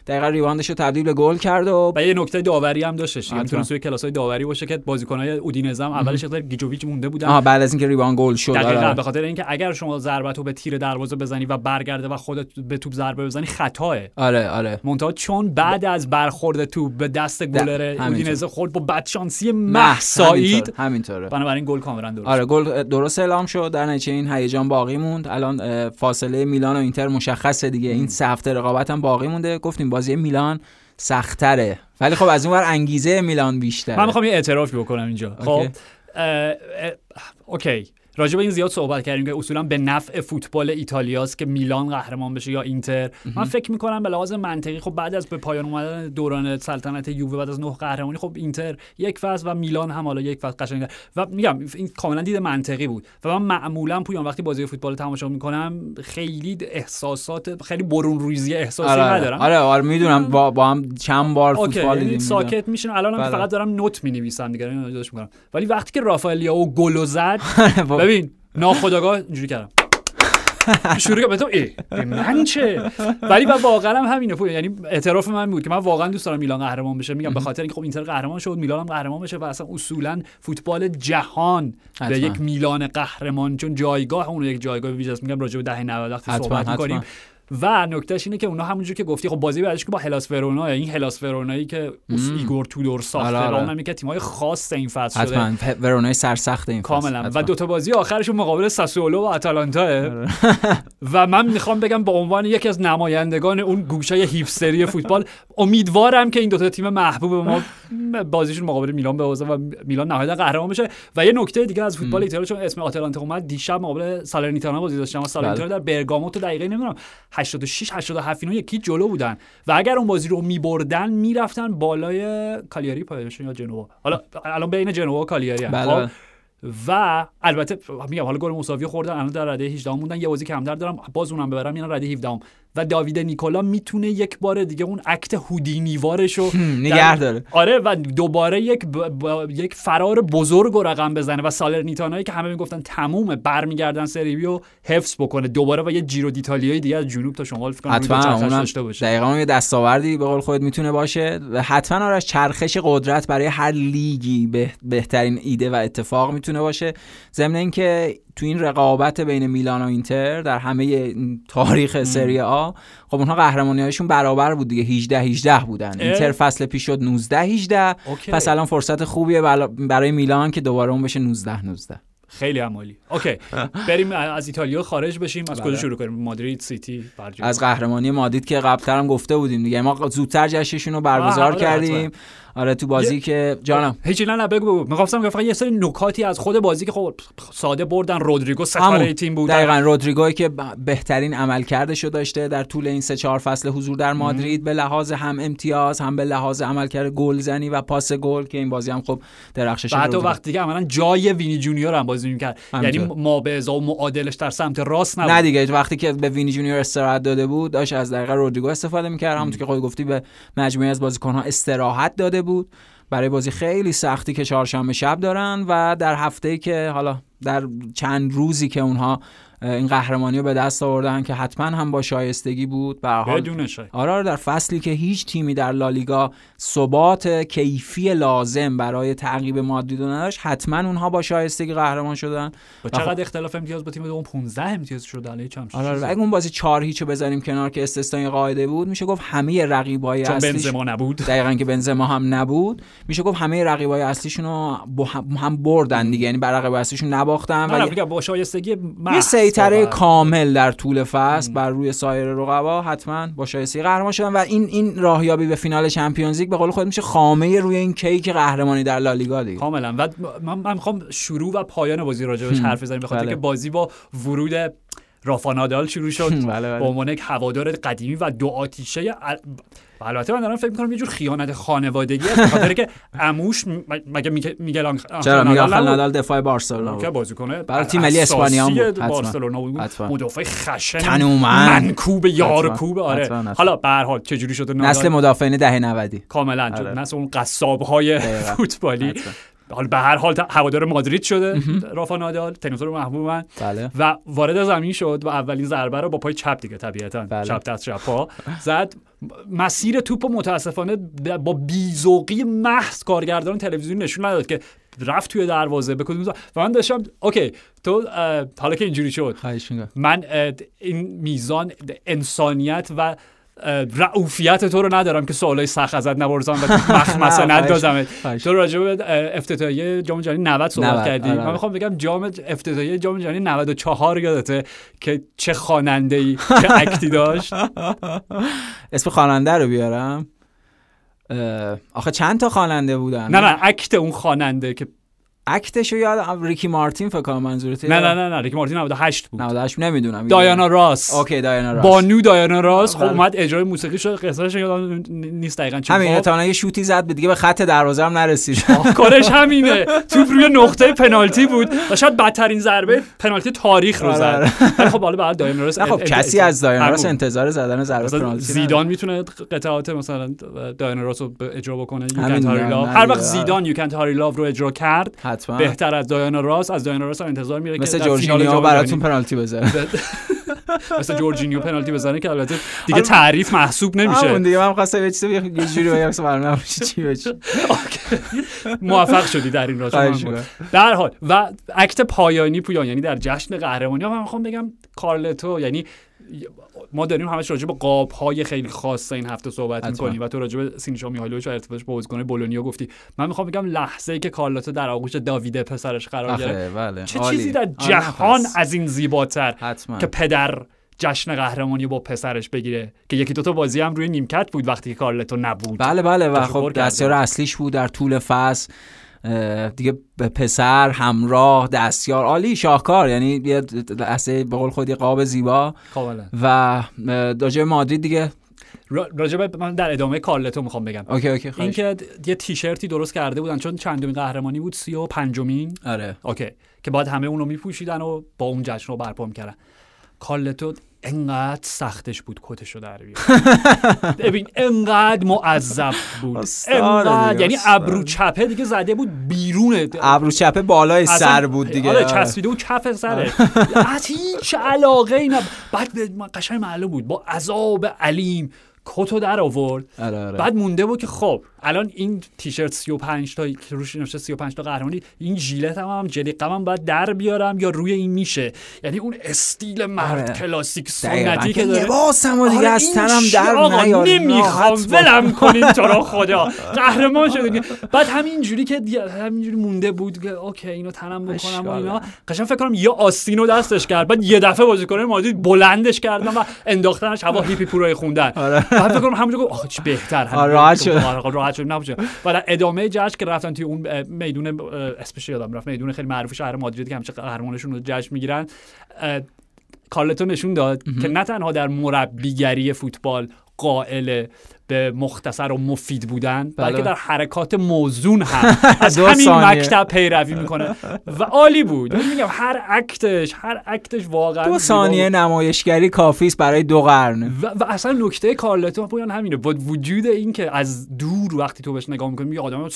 دقیقاً ریواندش رو تبدیل به گل کرد و یه نکته داوری هم داشتش. میتونه توی کلاس‌های داوری باشه که بازیکن‌های اودینزم اولش اختار گیجوویچ مونده بودن. بعد از اینکه ریوان گل شد. دقیقاً به خاطر اینکه اگر شما ضربتو به تیر دروازه بزنی و برگرده و خودت به توپ ضربه بزنی خطاه. آره. منتها چون بعد از برخورد توپ به دست گلر اودینزه خورد با بدشانسی محض سعید. همینطوره. بنابراین گل کاملا درست. آره گل درست اعلام شد. در نتیجه این هیجان باقی موند. الان فاصله میلان و اینتر مشخصه دیگه. این سه هفته رقابت هم باقی مونده. گفتیم بازی میلان سخت‌تره ولی خب از اون ور انگیزه میلان بیشتره. من میخوام یه اعترافی بکنم اینجا. خب اوکی راجع به این زیاد صحبت کردیم که اصولا به نفع فوتبال ایتالیاست که میلان قهرمان بشه یا اینتر. من فکر میکنم به لحاظ منطقی خب بعد از به پایان اومدن دوران سلطنت یووه بعد از 9 قهرمانی خب اینتر یک فاز و میلان هم حالا یک فاز قشنگ و میگم این کاملا دید منطقی بود. و من معمولا پویان وقتی بازی فوتبال تماشا میکنم خیلی احساسات خیلی برون ریزی احساسی ندارم. آره میدونم با هم چند بار فوتبال دیدیم ساکت میشن. الانم فقط دارم نوت مینویسم دیگه اجازهش میکنم. ولی وقتی که رافائلیائو گلو زد ببین ناخودآگاه اینجوری کردم شروع کردم به من چه. ولی واقعا هم همینه پویان. یعنی اعتراف من بود که من واقعا دوست دارم میلان قهرمان بشه. میگم به خاطر اینکه خب اینتر قهرمان شد میلان هم قهرمان بشه و اصلا اصولا فوتبال جهان به یک میلان قهرمان چون جایگاه اون یک جایگاه ویژه است. میگم راجع به دهه 90 وقتی صحبت می‌کنیم و نکتهش اینه که اونا همونجوری که گفتی خب بازی بعدش که با هلاس ورونا این هلاس ورونایی که ایگور تودور ساخته اونم یک تیمای خاص این فصل شده. حتما ورونای سرسخت این فصل کاملا و دوتا بازی آخرشون مقابل ساسولو و آتالانتا و من میخوام بگم به عنوان یکی از نمایندگان اون گوشه هیپستری فوتبال امیدوارم که این دوتا تیم محبوب ما بازیشون مقابل میلان بوازه و میلان نهایتا قهرمان بشه. و یه نکته دیگه از فوتبال ایتالیا چون اسم آتالانتا اومد دیشب مقابل سالرنیتانا بازی داشتن. سالرنیتانا در برگامو تو دقیقه نمیدونم 86 87 اینا یکی جلو بودن و اگر اون بازی رو می‌بردن می‌رفتن بالای کالیاری پایشون یا جنوا. حالا الان بین جنوا و کالیاری هم و البته میگم حالا گل مساوی خوردن الان در رده 18 موندن. یه بازی کمتر دارم باز اونم ببرم یعنی رده 17 و داوید نیکولا میتونه یک بار دیگه اون اکت هودینیوارشو نگه داره. آره و دوباره یک فرار بزرگ رقم بزنه و سالرنیتانایی که همه میگفتن تمومه برمیگردن سری بی رو حفظ بکنه دوباره و یه جیرو دیتالیای دیگه از جنوب تا شمال فکر کنم داشته باشه. دقیقاً یه دستاوردی به قول خودت میتونه باشه و حتما آرش چرخش قدرت برای هر لیگی بهترین ایده و اتفاق میتونه باشه. ضمن اینکه تو این رقابت بین میلان و اینتر در همه تاریخ سری آ خب اونها قهرمانی‌هاشون برابر بود دیگه 18-18 بودن. اینتر فصل پیش شد 19-18 پس الان فرصت خوبیه برای میلان که دوباره اون بشه 19-19. خیلی عمالی. اوکی بریم از ایتالیا خارج بشیم. از کجا شروع کنیم؟ مادرید سیتی برجام. از قهرمانی مادرید که قبل‌تر هم گفته بودیم دیگه ما زودتر جشنشون رو برگزار کردیم. آره تو بازی که جانم هیچ نه بگو می‌خواستم فقط یه سری نکاتی از خود بازی که خب ساده بردن. رودریگو ستاره تیم بود. دقیقاً رودریگویی که بهترین عملکردش رو داشته در طول این 3-4 فصل حضور در مادرید به لحاظ هم امتیاز هم به لحاظ عملکرد گلزنی و پاس گل که این بازی هم خب درخشش بود. حتی وقتی که عملاً جای وینی جونیور هم بازی می‌کرد یعنی مابعضا و معادلش در سمت راست نبود. نه دیگه وقتی که به وینی جونیور استراحت داده بود داشت از دقیقه رودریگو استفاده می‌کرد. همونطور که خود گفتی به مجموعه‌ای از بازیکن‌ها استراحت داده بود برای بازی خیلی سختی که چهارشنبه شب دارن و در هفته‌ای که حالا در چند روزی که اونها این قهرمانی رو به دست آوردن که حتما هم با شایستگی بود به هر حال بدون شک. آره در فصلی که هیچ تیمی در لالیگا ثبات کیفی لازم برای تعقیب مادرید نداشت حتما اونها با شایستگی قهرمان شدن. با چقدر اختلاف امتیاز با تیم اون 15 امتیاز شد علی چمش. آره اگه اون بازی 4-0 بذاریم کنار که استثنای قاعده بود میشه گفت همه رقیبای اصلیش بنزما نبود. دقیقاً که بنزما هم نبود میشه گفت همه رقیبای اصلیشون رو هم بردن دیگه. یعنی برای اصلیشون نباختن ولی با شایستگی سیطره کامل در طول فصل بر روی سایر رقبا حتما با شایستگی قهرمان شدن و این راهیابی به فینال چمپیونز لیگ به قول خود میشه خامه روی این کیک قهرمانی در لالیگا دیگه کاملا. و من میخوام شروع و پایان بازی راجبش حرف بزنیم به خاطر اینکه بازی با ورود رافا نادال شروع شد به عنوان یک هوادار قدیمی و دو آتیشه. البته من دارم فکر می‌کنم یه جور خیانت خانوادگی است، به خاطر که عموش مگه میگه نادال دفاع بارسلونا بود که بازی کنه برای تیم ملی اسپانیا بود، بارسلونا بود، مدافع خشن منکوب یارکوب. آره حالا به هر حال چه جوری شد نسل مدافعین دهه 90 کاملا نسل اون قصاب‌های فوتبالی. حالا به هر حال هوادار مادرید شده رافا نادال، تنیسور محبوب من، بله. و وارد زمین شد و اولین ضربه رو با پای چپ دیگه طبیعتاً، بله. چپ دست چپ پا زد. مسیر توپ متاسفانه با بی‌ذوقی محض کارگردان تلویزیون نشون نداد که رفت توی دروازه به کدوم. و من داشتم اوکی تو حالا که اینجوری شد من این میزان انسانیت و رعوفیت تو رو ندارم که سوالای سخت ازت نپرسم و مخمسه ندازمت. تو راجع به افتتاحیه جام جهانی 90 صحبت کردی، من میخوام بگم افتتاحیه جام جهانی 94 یادته که چه خواننده‌ای چه اکتی داشت؟ اسم خواننده رو بیارم، آخه چند تا خواننده بودن. نه اکت اون خواننده که اکتشو یادم، ریکی مارتین فکر کنم منظورته. نه ریکی مارتین 98 بود. 98 نمیدونم. دایانا راس. اوکی دایانا راس. بانو دایانا راس خب اومد اجرای موسیقی شد، قصهش یادم نیست دقیقاً چی بود. همین احتمالاً یه شوتی زد دیگه به خط دروازه هم نرسید. کارش همینه. تو روی نقطه پنالتی بود و شاید بدترین ضربه پنالتی تاریخ رو زد. خب حالا بعد دایانا راس خب کسی از دایانا راس انتظار زدن ضربه پنالتی. زیدان میتونه قطعات مثلا دایانا راس رو اجرا بکنه. هر وقت زیدان یو کان تاری لاو رو اجرا کرد بهتر از دایانا راس، انتظار میره که مثلا جورجینیو براتون پنالتی بزنه. مثلا جورجینیو پنالتی بزنه که البته دیگه تعریف محسوب نمیشه. همون دیگه من خواستم یه چیزی یه جوری واسه برنامه چی بشه. موفق شدی در این رابطه. در حال و اکت پایانی پویان، یعنی در جشن قهرمانی من میخوام بگم کارلتو، یعنی ما داریم همش راجع به قاب‌های خیلی خاص این هفته صحبت می‌کنیم و تو راجع به سینیچا میهایلوویچ و ارتباطش با بازیکن بولونیا گفتی. من می‌خوام بگم لحظه‌ای که کارلاتو در آغوش داوید پسرش قرار گرفت، بله. چه عالی. چیزی در جهان از این زیباتر حتما. که پدر جشن قهرمانی با پسرش بگیره که یکی دو تا بازی هم روی نیمکت بود وقتی که کارلاتو نبود. بله و خب دستیار اصلیش بود در طول فصل دیگه، پسر همراه دستیار، عالی شاهکار. یعنی یه اصلا به قول خودی قاب زیبا قابله. و راجع به مادرید دیگه من در ادامه کارلتو میخوام بگم اوکی این که یه تیشرتی درست کرده بودن چون چندمین قهرمانی بود، 35 آره اوکی، که بعد همه اونو میپوشیدن و با اون جشن رو برپا میکردن. کارلتو انقدر سختش بود کتشو در بیاره. ببین انقدر معذب بود، انقدر یعنی ابرو چپه دیگه زده بود بیرونه، ابرو چپه بالای سر بود دیگه، آره چسبیده بود کف سره، اصلا هیچ علاقه ای نبود. بعد قشنگ معلوم بود با عذاب علیم کتو در آورد. بعد مونده بود که خب الان این تیشرت 35 تا روش نوشته 35 تا قهرمانی، این ژیلت هم جلیقه‌ام بعد در بیارم یا روی این میشه، یعنی اون استایل مرد کلاسیک سنتی که داره لباسمو دیگه از تنم در نیاد، نمیخوام ولم کنین تو رو خدا قهرمان شده. بعد همینجوری مونده بود که اوکی اینو تنم بکنم و اینا، قشنگ فکر کنم یه آستینو دستش کرد، بعد یه دفعه بازیکن مادرید بلندش کردن و انداختنش هوا، هیپی پورای خوندن. بعد فکر کنم همونجا گفت آخ چه بهتر، راحت شد نباشه. و در ادامه جشن که رفتن توی اون میدون، اسمش یادم رفت، میدون خیلی معروف شهر مادرید که همیشه قهرمانشون رو جشن میگیرن، کارلتو نشون داد که نه تنها در مربیگری فوتبال قائل به مختصر و مفید بودن، بلکه در حرکات موزون هم از همین مکتب پیروی میکنه و عالی بود. میگم هر اکتش واقعا 2 ثانیه نمایشگری کافی است برای 2 قرن. و اصلا نکته کارلتو پویان همینه، با وجود این که از دور وقتی تو بهش نگاه میکنی میگه آدم 100%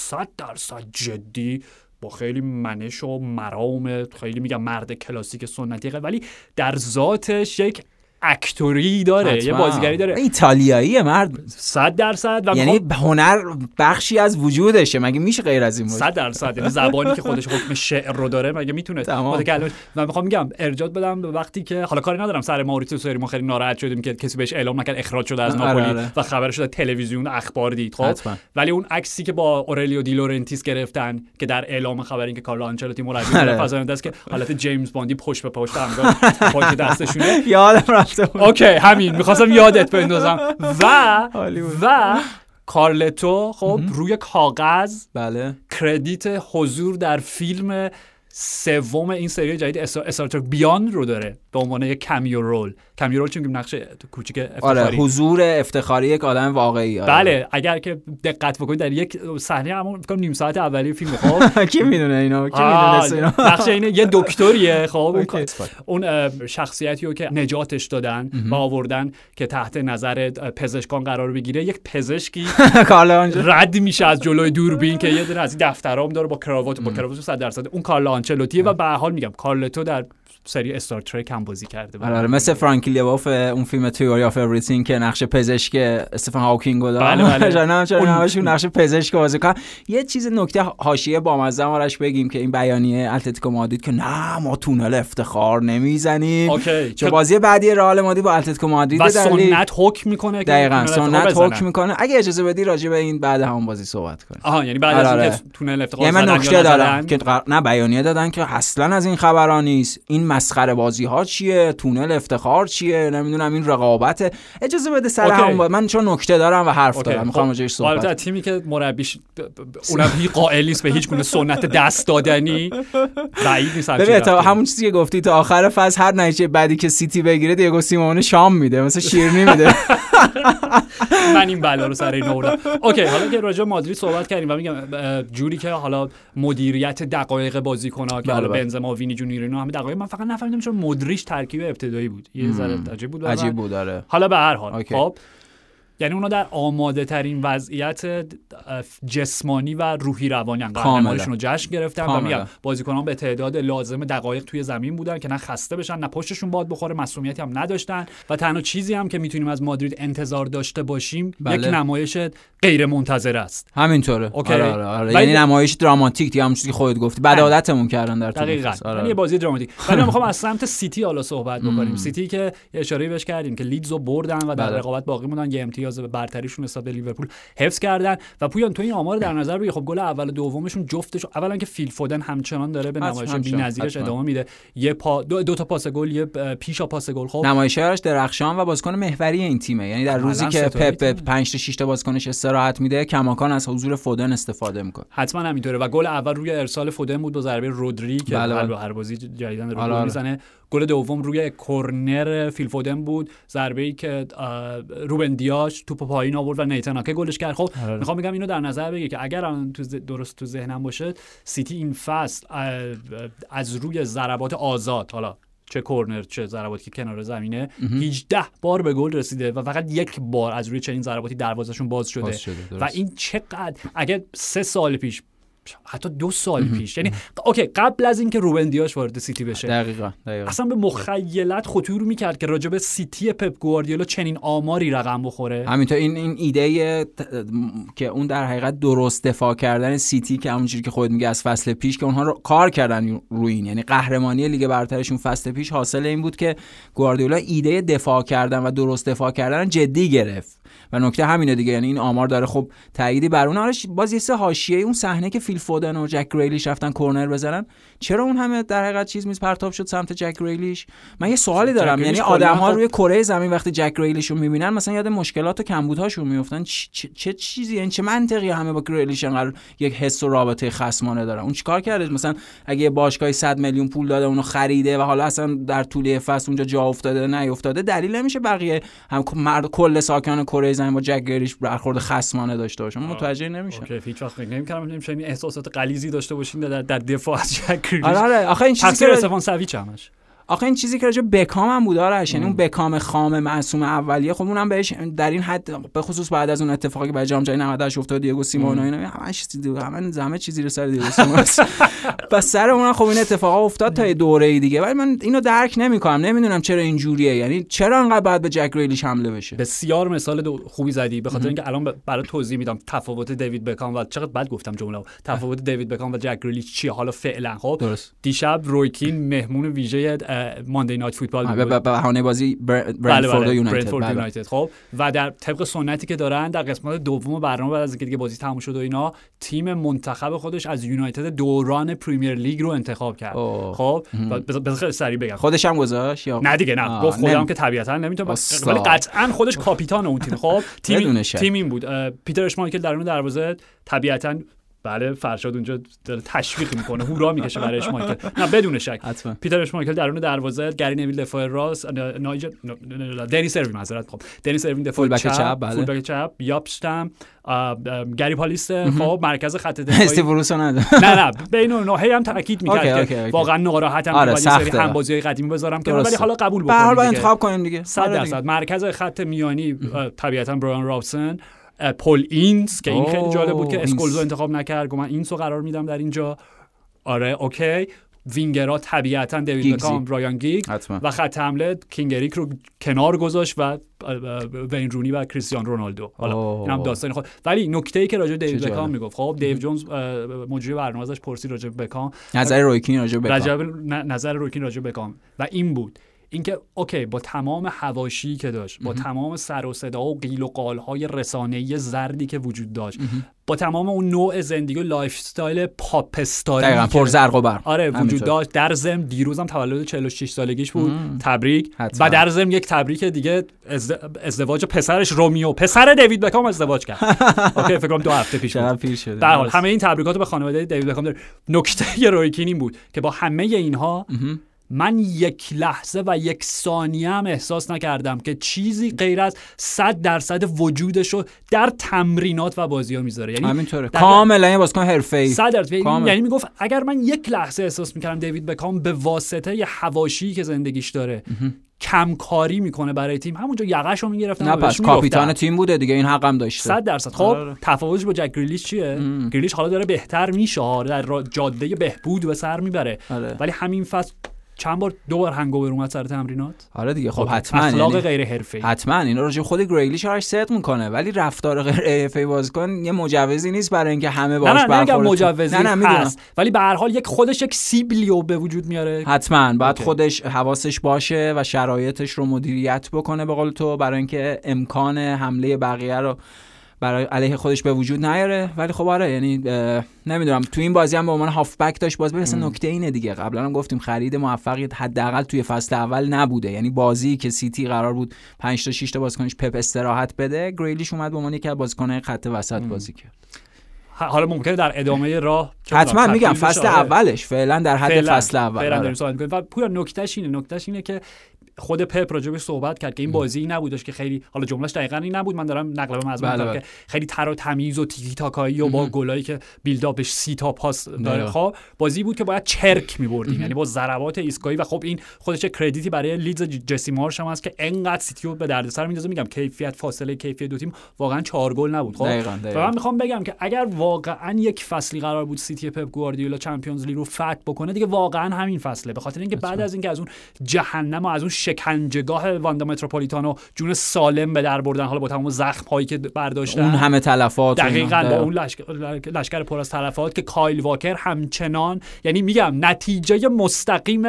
جدی با خیلی منش و مرام، خیلی میگم مرد کلاسیک سنتی، ولی در ذاتش یک اکتوری داره حتما. یه بازیگری داره، ایتالیاییه مرد 100%. و یعنی هنر بخشی از وجودشه، مگه میشه غیر از این بود 100%. یعنی زبانی که خودش حکم شعر رو داره مگه میتونه متکلمش. من میخوام میگم ارجاع بدم به وقتی که حالا کاری ندارم سر ماوریتیو سری، ما خیلی ناراحت شدیم که کسی بهش اعلام نکرد اخراج شده از ناپولی و خبرش شده تلویزیون اخبار دید، خب حتما. ولی اون عکسی که با اورلیو دی لورنتیس گرفتن که در اعلام خبر این که کارلو آنچلوتی مربی فضاینده است که حالت جیمز باندی پشت به پشت همگام پشت دستشونه، یادم اوکی همین میخواستم یادت بندازم. و کارلتو خب روی کاغذ بله کردیت حضور در فیلم 3 این سری جدید استارتر بیاند رو داره به عنوان یک کامیو رول. کامیو رول چون میگیم نقش کوچیک افتخاری. آره، حضور افتخاری یک آدم واقعی. آره. بله، اگر که دقت بکنید در یک صحنه همون فکر کنم نیم ساعت اولی فیلم خب کی میدونه اینا، کی میدونسته اینا. نقش اینه یه دکتریه خب اون شخصیتیو که نجاتش دادن و آوردن که تحت نظر پزشکان قرار بگیره، یک پزشکی رد میشه از جلوی دوربین که یه دونه از این دفترام داره با کراوات 100% اون کارلو آنچلوتی و به هر حال میگم کارلتو در سری استار ترک هم بازی کرده. آره، مثل فرانک لمپارد اون فیلم تئوری آف اوریثینگ که نقش پزشک استفن هاوکینگ بود. بله چون نقش پزشک بازی کرد. یه چیز نکته حاشیه بامزه آرش بگیم که این بیانیه اتلتیکو مادرید که نه ما تونل افتخار نمیزنیم. چون بازی بعدی رئال مادرید با اتلتیکو مادرید و سنت حکم میکنه. دقیقاً سنت حکم میکنه. اگه اجازه بدی راجع به این بعد همون بازی صحبت کنیم. آها، یعنی بعد از اینکه تونل افتخار زدن. من نکته دارم که نه بیانیه دادن که اصلاً از این خبرا نیست. این مسخره بازی ها چیه، تونل افتخار چیه، نمیدونم این رقابته. اجازه بده سر هم با من چون نکته دارم و حرف دارم میخوام راجعش صحبت کنم. البته تیمی که مربیش اونم هیچ قائل نیست به هیچ گونه سنت دست دادنی بعید نیست. تا همون چیزی که گفتی تا آخر فاز هر نتیجه بعدی که سیتی بگیره دیگو سیمونه شام میده، مثلا شیرینی میده. من این بالا رو سر اینورا. اوکی، حالا که راجع مادرید صحبت کردیم و میگم جوری که حالا مدیریت دقایق بازیکن‌ها که حالا بنزما، وینی جونیور، اینا همه دقایق من فقط نفهمیدم چون مدریش ترکیب ابتدایی بود. یه ذره عجیب بود آره. حالا به هر حال خب یعنی اونا در آماده ترین وضعیت جسمانی و روحی روانی قهرمانیشون رو جشن گرفتن و میگم بازیکنان به تعداد لازم دقایق توی زمین بودن که نه خسته بشن نه پشتشون باد بخوره، مسئولیتی هم نداشتن و تنها چیزی هم که میتونیم از مادرید انتظار داشته باشیم یک نمایش غیر منتظره است. همینطوره. آره. یعنی نمایش دراماتیک دیگه، همون چیزی که خودت گفتی بعد عادتمون کردن در طول فصل. آره. یعنی بازی دراماتیک. ولی من می‌خوام از سمت سیتی حالا صحبت بکنیم. سیتی که اشاره بهش کردیم که لیدز رو بردن و در رقابت باقی موندن، امتیاز برتریشون حساب لیورپول حفظ کردن و پویان تو این آمار در نظر بگیر خب گل اول و دومشون جفتشون اولا که فیل فودن همچنان داره به نمایش بی‌نظیرش ادامه میده، یه پا دو تا پاس گل، یه پیشا پاس گل. خب نمایشگرش درخشان و بازیکن محوری این تیمه، یعنی در روزی که پپ 5 تا 6 تا بازیکنش استراحت میده کماکان از حضور فودن استفاده میکنه. حتما همینطوره و گل اول روی ارسال فودن بود با ضربه رودریگو که هر بازی جدیدن رودریگو میزنه. گل دوم روی کرنر فیل فودن بود، ضربه‌ای که روبن دیاش توپ پایین آورد و نیتاناکه گلش کرد. خب میخوام بگم اینو در نظر بگیر که اگر درست تو ذهنم باشه سیتی این فصل از روی ضربات آزاد، حالا چه کرنر چه ضرباتی که کنار زمینه، 18 بار به گل رسیده و فقط یک بار از روی چنین ضرباتی دروازه‌شون باز شده و این چقدر اگر 3 سال پیش حتی 2 سال پیش یعنی اوکی قبل از اینکه روبن دیاش وارد سیتی بشه دقیقاً اصلا به مخیلت خطور میکرد که راجب سیتی پپ گواردیولا چنین آماری رقم بخوره. همینطور این ایده که اون در حقیقت درست دفاع کردن سیتی که همونجوری که خود میگه از فصل پیش که اونها رو کار کردن روی این، یعنی قهرمانی لیگ برترشون فصل پیش حاصل این بود که گواردیولا ایده دفاع کردن و درست دفاع کردن جدی گرفت و نکته همینه دیگه، یعنی این آمار داره خب تاییدی بر اون. آرش باز یه سه حاشیه اون صحنه که فیل فودن و جک گریلیش رفتن کرنر بزنن، چرا اون همه در حقیقت چیز میز پرتاب شد سمت جک گریلیش؟ من یه سوالی دارم، یعنی آدم‌ها روی کره زمین وقتی جک گریلیش رو می‌بینن مثلا یاد مشکلات و کمبودهاشون میافتن. چه چیزی، این چه منطقی همه با گریلیش انقدر یک حس و رابطه خصمانه دارن؟ اون چیکار کرده؟ مثلا اگه باشگاهی 100 میلیون پول داده اونو خریده و حالا اصلا در طول فصل اونجا جا افتاده نیافتاده دلیل نمیشه بقیه هم مرد کل ساکنان کره زمین با جک گریلیش برخورد خصمانه داشته باشن. متوجه نمیشم. هیچ وقت نمی‌کنم احساسات غلیظی داشته باشین در دفاع از جک. آره آخه این چیزی که استفان سویچ همش آخه این چیزی که راجع بکام هم بود آرش، یعنی اون بکام خام معصوم اولیه خب اونم بهش در این حد به خصوص بعد از اون اتفاقی برای جام جهانی 98 افتاد، دیگو سیمون و اینا همه چیزی رو سر دیگو سیمون بس سر اونم خب این اتفاقا افتاد تا یه دوره دیگه. ولی من اینو درک نمی‌کنم، نمیدونم چرا این جوریه، یعنی چرا انقدر باید به جک گریلیش حمله بشه. بسیار مثال خوبی زدی، به خاطر اینکه الان برای توضیح میدم تفاوت دیوید بکام و چقدر بعد گفتم جمله تفاوت دیوید بکام و جک گریلیش چیه حالا فعلا. خب دیشب رویکین مهمون ویژه ماندی نایت فوتبال بود به بهانه بازی برنفورد یونایتد. خب و در طبق سنتی که دارن در قسمت دوم برنامه بعد از اینکه دیگه بازی تموم شد و اینا تیم منتخب خودش از یونایتد دوران پریمیر لیگ رو انتخاب کرد. خب بذار سریع بگم خودش هم گذاشت یا نه دیگه نه گفت خودم که طبیعتا نمیتونه، ولی قطعا خودش کاپیتان اون تیم. خب تیم این بود پیتر اشمایکل درون دروازه طبیعتا بله فرشاد اونجا داره تشویق میکنه، هورا میکشه برای اشمایکل. نه بدون شک حتما. پیتر اشمایکل درون دروازه، گری نویل دفاع راست، دنیس اروین معذرت خب دنیس اروین دفاع چپ، فول بک چپ، یاپشتم گری پالیست خب مرکز خط دفاعی استی بروسو نداره. نه بین اونها هم تاکید میکرد که واقعا ناراحتم ولی سری هم بازیای قدیمی بذارم که ولی حالا قبول بکنید. به هر حال انتخاب کنیم دیگه 100%. مرکز خط میانی طبیعتا برایان رابسن، پول اینز که این خیلی جالب بود که اسکولزو انتخاب نکرد، گفتم اینسو قرار میدم در اینجا. آره اوکی. وینگرها طبیعتا دیوید بکام، برایان گیگ و خط حمله کینگریک رو کنار گذاشت و وین رونی و کریستیانو رونالدو. حالا اینم داستان خود. ولی نکته‌ای که راجع به دیوید بکام میگفت، خب دیو جونز مجری برنامه‌اش پرسید راجع به بکام، نظر رویکین راجع به بکام، و این بود اینکه اوکی با تمام حواشی که داشت، با تمام سر و صدا و قیل و قال‌های رسانه‌ای زردی که وجود داشت، با تمام اون نوع زندگی و لایف استایل پاپ استاری دقیقاً پر زرق و برق آره وجود داشت، در ضمن دیروزم تولد 46 سالگیش بود، تبریک حتما. و در ضمن یک تبریک دیگه ازدواج پسرش رومیو، پسر دیوید بکام ازدواج کرد. اوکی فکر کنم 2 هفته پیش بود. در حال همه این تبریکات به خانواده دیوید بکام داره. نکته رویکین بود که با همه اینها من یک لحظه و یک ثانیه هم احساس نکردم که چیزی غیر از 100% وجودشو در تمرینات و بازی‌ها میذاره. یعنی همینطوره کاملا یه بازیکن حرفه‌ای 100%. یعنی میگفت اگر من یک لحظه احساس میکردم دیوید بکام به واسطه یه حواشی که زندگیش داره کمکاری میکنه برای تیم، همونجا یقهشو میگرفتن. نه پس کاپیتان تیم بوده دیگه، این حقم داشته 100%. خب تفاوتش با جک گریلیش چیه؟ گریلیش حالا داره بهتر میشه، در جاده بهبود به سر میبره، ولی همین فصل چند بار دوبار هنگوور اومد سر تمرینات. آره دیگه خب حتما اخلاق غیر حرفه‌ای حتما اینا راجع خود گریلیش هاش ست میکنه، ولی رفتار غیر حرفه‌ای بازیکن یه مجوزی نیست برای اینکه همه باهاش برخورد کنن. نه مجوزی هست ولی به هر حال یک خودش یک سیبلیو به وجود میاره. حتما باید خودش حواسش باشه و شرایطش رو مدیریت بکنه به قول تو، برای اینکه امکان حمله بقیه رو برای علیه خودش به وجود نیاره. ولی خب آره یعنی نمیدونم تو این بازی هم به عنوان هافبک داشت باز برسه. نکته اینه دیگه، قبلا هم گفتیم خرید موفقیت حداقل توی فصل اول نبوده. یعنی بازی که سیتی قرار بود 5 تا 6 تا بازیکنش پپ استراحت بده، گریلیش اومد به عنوان یکی از بازیکن‌های خط وسط بازی کرد. حالا ممکنه در ادامه راه حتما میگم فصل اولش فعلا در حد فصل اول و پویان نکتهش اینه که خود پپ راجبش صحبت کرد که این بازی این نبودش که خیلی، حالا جملهش دقیقاً این نبود، من دارم نقل به مضمون میگم، که خیلی تر و تمیز و تیکی تاکایی و با گلایی که بیلداپش 30 تا پاس داره. خب بازی بود که باید چرک می‌بردیم، یعنی با ضربات ایستگاهی. و خب این خودش کردیتی برای لیدز جسی مارش هم هست که انقدر سیتیو به دردسر میندازه. میگم کیفیت فاصله کیفیت دو تیم واقعاً 4 گل نبود. خب و من میخوام بگم که اگر واقعاً یک فصلی قرار بود سیتی پپ گواردیولا چمپیونز لیگ رو فتح بکنه دیگه، واقعاً همین فصله. به خاطر اینکه بعد از اینکه از اون جهنم و از اون شکنجهگاه واندا متروپولیتانو جون سالم به در بردن، حالا با تمام زخم هایی که برداشتن، اون همه تلفات، دقیقاً با اون لشکر پر از تلفات که کایل واکر همچنان، یعنی میگم نتیجه مستقیم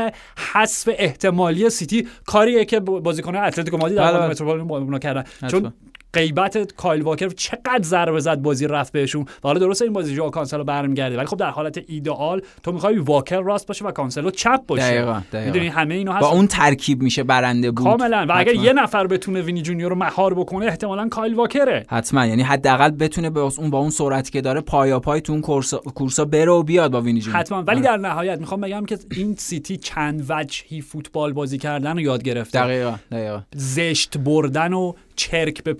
حذف احتمالی سیتی کاریه که بازیکنان اتلتیکو مادرید در واندا متروپولیتانو کردن. چون غیبت کایل واکر چقدر ضربه زد، بازی رفت بهشون. و حالا درسته این بازی جا کانسلو برمیگرده، ولی خب در حالت ایدئال تو می‌خوای واکر راست باشه و کانسلو چپ باشه. دقیقاً می‌دونی همه اینا هست، با اون ترکیب میشه برنده بود کاملا. و اگر یه نفر بتونه وینی جونیور رو مهار بکنه احتمالاً کایل واکره حتما. یعنی حداقل بتونه با اون سرعتی که داره پای تو اون کورسا بره و بیاد با وینی جونیور حتما. ولی در نهایت می‌خوام بگم که این سیتی چند وجهی فوتبال بازی کردن رو یاد گرفته. دقیقاً زشت بردن و چرک به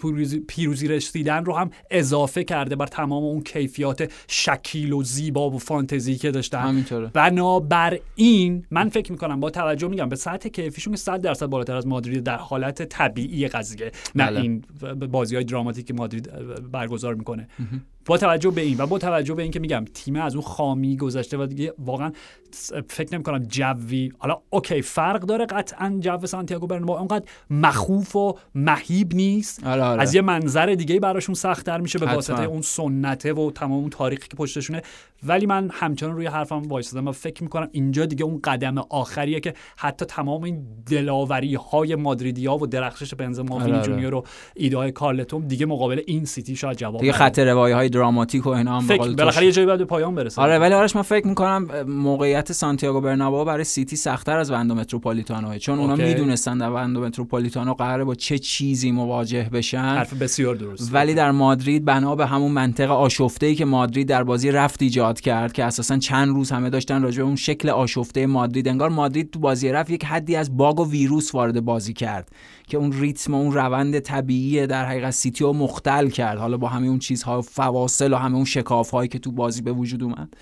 پیروزی رسیدن رو هم اضافه کرده بر تمام اون کیفیات شکیل و زیبا و فانتزی که داشتن. بنابر این من فکر میکنم با توجه میگم به سطح کیفیشون 100% بالاتر از مادرید در حالت طبیعی قضیه، نه این بازی های دراماتیک که مادرید برگزار میکنه. با توجه به این و با توجه به این که میگم تیم از اون خامی گذشته و دیگه واقعا فکر نمی‌کنم جوی، حالا اوکی فرق داره قطعاً، جو سانتیاگو برنابئو اونقدر مخوف و مهیب نیست. آره. از یه منظر دیگه براشون سخت‌تر میشه به واسطه اون سنته و تمام اون تاریخی که پشتشونه. ولی من همچنان روی حرفم وایسادم و فکر می‌کنم اینجا دیگه اون قدم آخریه که حتی تمام این دلاوری‌های مادریدیا و درخشش بنزما و وینی جونیور و ایده‌های کارلتوم دیگه مقابل این سیتی شاید جواب نده. دیگه خطر روایت‌های دراماتیک و اینا هم باقاله. بالاخره یه جایی بعد به پایان برسه. آره ولی آرش من فکر می‌کنم موقعیت سانتیاگو برنابئو برای سیتی سخت‌تر از وندو متروپولیتانو، چون اونا میدونستن در وندو متروپولیتانو قراره با چه چیزی مواجه بشن. حرف بسیار درست. ولی در مادرید بنا به همون منطقه آشفته‌ای که مادرید در بازی رفت ایجاد کرد که اساساً چند روز همه داشتن راجع به اون شکل آشفته مادرید، انگار مادرید تو بازی رفت یک حدی از باگ و ویروس وارد بازی کرد که اون ریتم و اون روند طبیعی در حقیقت سیتی رو مختل کرد، حالا با همه اون چیزها فواصل و همه اون شکاف‌هایی که تو بازی به وجود اومد.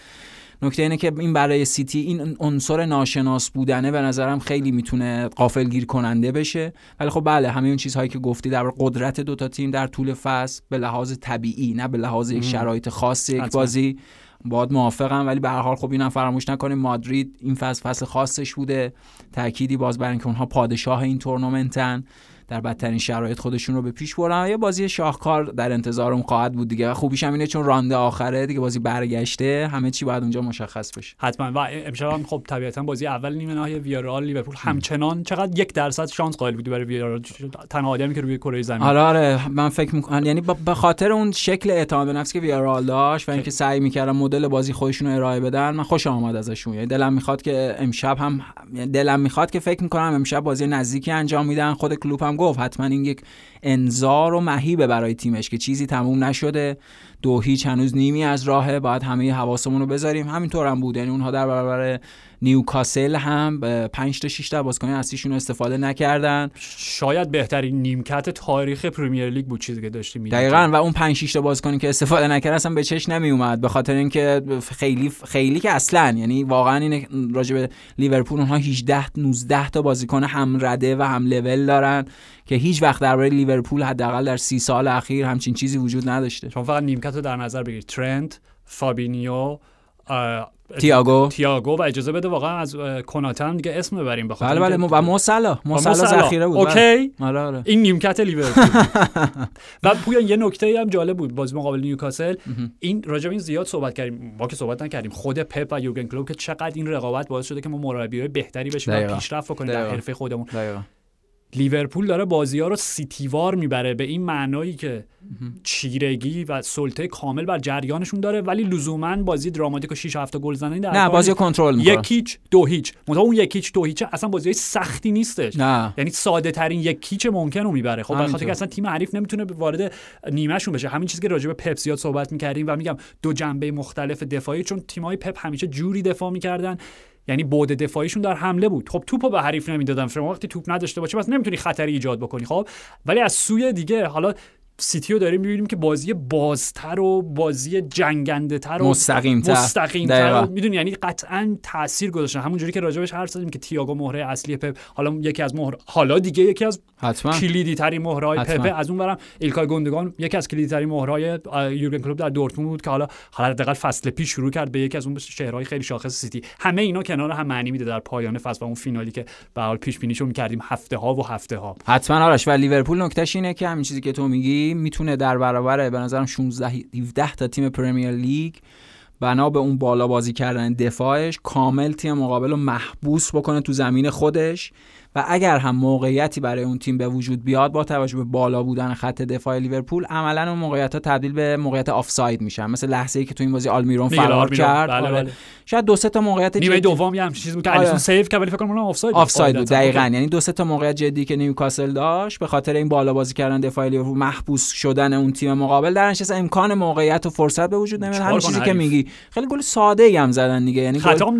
نکته اینه که این برای سیتی این عنصر ناشناس بودنه به نظرم خیلی میتونه غافلگیر کننده بشه. ولی خب بله، همه اون چیزهایی که گفتی در قدرت دوتا تیم در طول فصل به لحاظ طبیعی، نه به لحاظ یک شرایط خاص یک بازی، باید موافقم. ولی به هر حال خب اینم فراموش نکنیم مادرید این فصل خاصش بوده، تأکیدی باز بر اینکه اونها پادشاه این تورنمنتن، در بدترین شرایط خودشون رو به پیش برن. یه بازی شاهکار در انتظارم خواهد بود دیگه، و خوبیش هم اینه چون رانده آخره دیگه، بازی برگشته، همه چی باید اونجا مشخص بشه حتما. و امشب هم خب طبیعتا بازی اول نیمه نهایی ویارال لیورپول همچنان چقدر 1% شانس قائل بودی برای ویارال، تنها آدمی که روی کره زمین. آره من فکر می‌کنم یعنی به خاطر اون شکل اعتماد به نفس که ویارال داشت و اینکه سعی می‌کردن مدل بازی خودشون رو ارائه بدن، من خوش آمد ازشون. یعنی دلم می‌خواد که امشب هم فکر می‌کنم امشب بازی نزدیکی انجام میدن. خود کلوپ گفت حتما این یک انذار و مهیبه برای تیمش که چیزی تموم نشده، 2-0 هنوز نیمی از راهه، باید همه حواسمون رو بذاریم. همینطور هم بود، یعنی اونها در برابر نیوکاسل هم 5 تا 6 تا بازیکن اصلیشون رو استفاده نکردن. شاید بهترین نیمکت تاریخ پرمیر لیگ بود چیزی که داشتیم می‌دیدیم دقیقاً، و اون 5-6 تا بازیکنی که استفاده نکردن اصلا به چش نمیومد، به خاطر اینکه خیلی که اصلاً یعنی واقعاً این راجع به لیورپول اونها 18-19 تا بازیکن هم رده و هم لول دارن که هیچ وقت درباره لیورپول حداقل در 30 سال اخیر همچین چیزی وجود نداشته. شما فقط نیمکت رو در نظر بگیرید، ترنت، فابینیو، تیاگو و اجازه بده واقعا از کناته هم دیگه اسم ببریم بخاطر بله و مو سلا ذخیره بود. اوکی آره. این نیمکت لیورپول. و پویان یه نکته هم جالب بود بازی مقابل نیوکاسل، این راجع به این زیاد صحبت کردیم، ما که صحبت نکردیم، خود پپ و یورگن کلوپ که چقدر این رقابت باعث شده که ما مربیای بهتری بشیم و پیشرفت بکنیم در حرفه خودمون. لیورپول داره بازی‌ها رو سیتیوار میبره به این معنایی که چیرگی و سلطه کامل بر جریانشون داره، ولی لزوماً بازی دراماتیک و 6-7 گل زنی نه، بازی کنترل میکنه. 1-0 2-0 مثلا اون 1-0 2-0 اصلا بازی سختی نیستش، یعنی ساده ترین 1-0 ممکنو میبره. خب بخاطر اینکه اصلا تیم حریف نمیتونه وارد نیمهشون بشه. همین چیزی که راجع به پپ زیاد صحبت میکردیم و میگم دو جنبه مختلف دفاعی، چون تیم‌های پپ همیشه جوری دفاع میکردن، یعنی بعد دفاعیشون در حمله بود، خب توپو به حریف نمیدادن، فرما وقتی توپ نداشته باشه پس نمیتونی خطری ایجاد بکنی. خب ولی از سوی دیگه حالا سیتی رو داریم میبینیم که بازی بازتر و بازی جنگنده تر و مستقیم‌تر میدونی، یعنی قطعاً تاثیر گذاشتن. همونجوری که راجبش حرف زدیم که تییاگو مهره اصلی پپ، حالا یکی از مهره، حالا دیگه یکی از کلیدی ترین مهرهای پپ، از اونورم ایلکای گوندوگان یکی از کلیدی ترین مهرهای یورگن کلوپ در دورتموند بود که حالا دقیقاً فصل پیش شروع کرد به یکی از اون چهره‌های خیلی شاخص سیتی. همه اینا کنار هم معنی میده در پایان فصل و اون فینالی که به حال پیش بینیشو می‌کردیم هفته‌ها و هفته‌ها. حتماً آرش. و لیورپول نکتهش اینه که همین چیزی که تو میگی میتونه در برابر به نظرم 16-17 تا تیم پرمیر لیگ بنا به اون بالا بازی کردن دفاعش کامل تیم مقابل رو محبوس بکنه تو زمین خودش، و اگر هم موقعیتی برای اون تیم به وجود بیاد با توجه به بالا بودن خط دفاع لیورپول عملاً اون موقعیت‌ها تبدیل به موقعیت آفساید میشن، مثل لحظه‌ای که تو این بازی آلمیرون فرار کرد. بله. شاید 2-3 تا موقعیت نیمه دوم هم چیزی بود که الیسون سیو کرد ولی فکر کنم اون آفساید بود دقیقاً. یعنی 2-3 تا موقعیت جدی که نیوکاسل داشت به خاطر این بالا بازی کردن دفاع لیورپول، محبوس شدن اون تیم مقابل، در نتیجه امکان موقعیت و فرصت به وجود نمیاد. همین چیزی که میگی خیلی گل ساده‌ای هم زدن دیگه، یعنی اصلاً خطا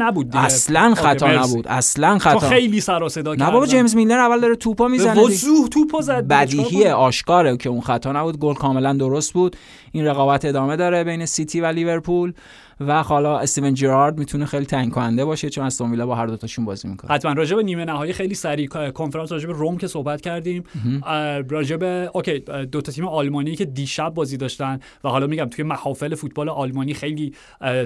نبود خیلی سر و صدا کرد. جیمز میلر اول داره توپا میزنه، وضوح توپا زد، بدیهی آشکاره که اون خطا نبود، گل کاملا درست بود. این رقابت ادامه داره بین سیتی و لیورپول و حالا استیون جرارد میتونه خیلی تعیین کننده باشه چون استون ویلا با هر دو تاشون بازی میکنه. حتما راجع به نیمه نهایی خیلی سریع کنفرانس راجع به روم که صحبت کردیم، راجع به اوکی دو تا تیم آلمانی که دیشب بازی داشتن و حالا میگم توی محافل فوتبال آلمانی خیلی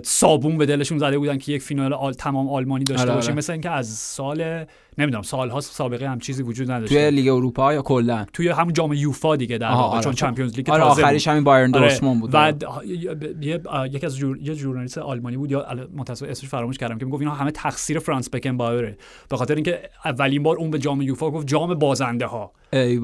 صابون به دلشون زده بودن که یک فینال تمام آلمانی داشته باشه، مثلا اینکه از سال نمیدونم سال‌ها سابقه هم چیزی وجود نداشت توی لیگ اروپا یا کلا توی همون جام یوفا دیگه، در واقع چون چمپیونز لیگ تازه آخریش همین بایرن دورتموند بود. بعد یکی از ژورنالیست آلمانی بود، یا متأسفانه اسمش فراموش کردم، که میگفت اینا همه تقصیر فرانس بکنباوره، به خاطر اینکه اولین بار اون به جام یوفا گفت جام بازنده ها،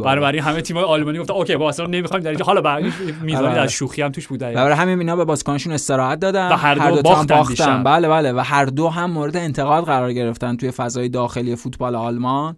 برای همه تیم‌های آلمانی گفت اوکی با اصلا نمی‌خوایم در اینجا، حالا بعد میذارید از شوخی هم توش بود، برای همین اینا به بازیکنشون استراحت دادن، هر دو تا باختن. بله بله، و هر دو هم مورد انتقاد قرار گرفتن توی فضای داخلی فوتبال آلمان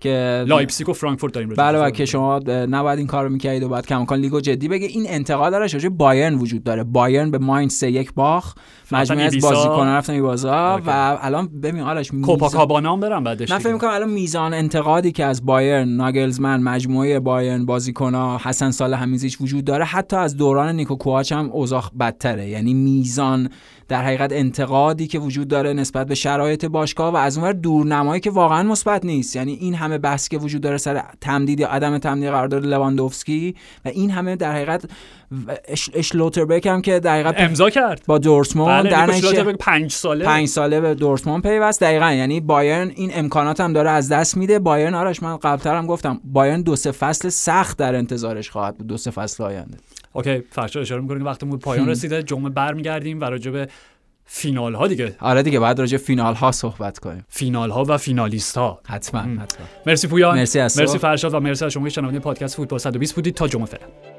که لایپزیگ و فرانکفورت داریم. بله و که شما نباید این کارو میکردید و بعد کماکان لیگو جدی بگه. این انتقاد داره راجع بایرن وجود داره. بایرن به ماینز 3-1 باخت، مجموعه از بازیکن‌ها رفتن ایبازا و الان ببین آرش کوپاکابانا هم برام بعدش. من فکر می‌کنم الان میزان انتقادی که از بایرن، ناگلزمن، مجموعه بایرن، بازیکن‌ها، حسن صالح همیزیش وجود داره، حتی از دوران نیکو کوآچ هم اوضاع بدتره. یعنی میزان در حقیقت انتقادی که وجود داره نسبت به شرایط باشگاه و از اونور دورنمایی که واقعا مثبت نیست. یعنی این همه بحث که وجود داره سر تمدید یا عدم تمدید قرارداد لواندوفسکی و این همه در حقیقت اشلوتربک هم که در حقیقت امضا کرد با دورتموند، در نتیجه 5 ساله به دورتموند پیوست. دقیقاً یعنی بایرن این امکانات هم داره از دست میده. بایرن آرش من قبل‌تر هم گفتم بایرن 2-3 فصل سخت در انتظارش خواهد بود، 2-3 فصل آینده. اوکی، فرشا اشاره می‌کنه که وقتمون پایان رسیده، جمعه برمیگردیم و راجع به فینال ها دیگه. آره دیگه، بعد راجع به فینال ها صحبت کنیم. فینال ها و فینالیست ها حتما. مرسی پویان، مرسی فرشاد و مرسی از شما که شنونده پادکست فوتبال 120 بودید. تا جمعه فعلا.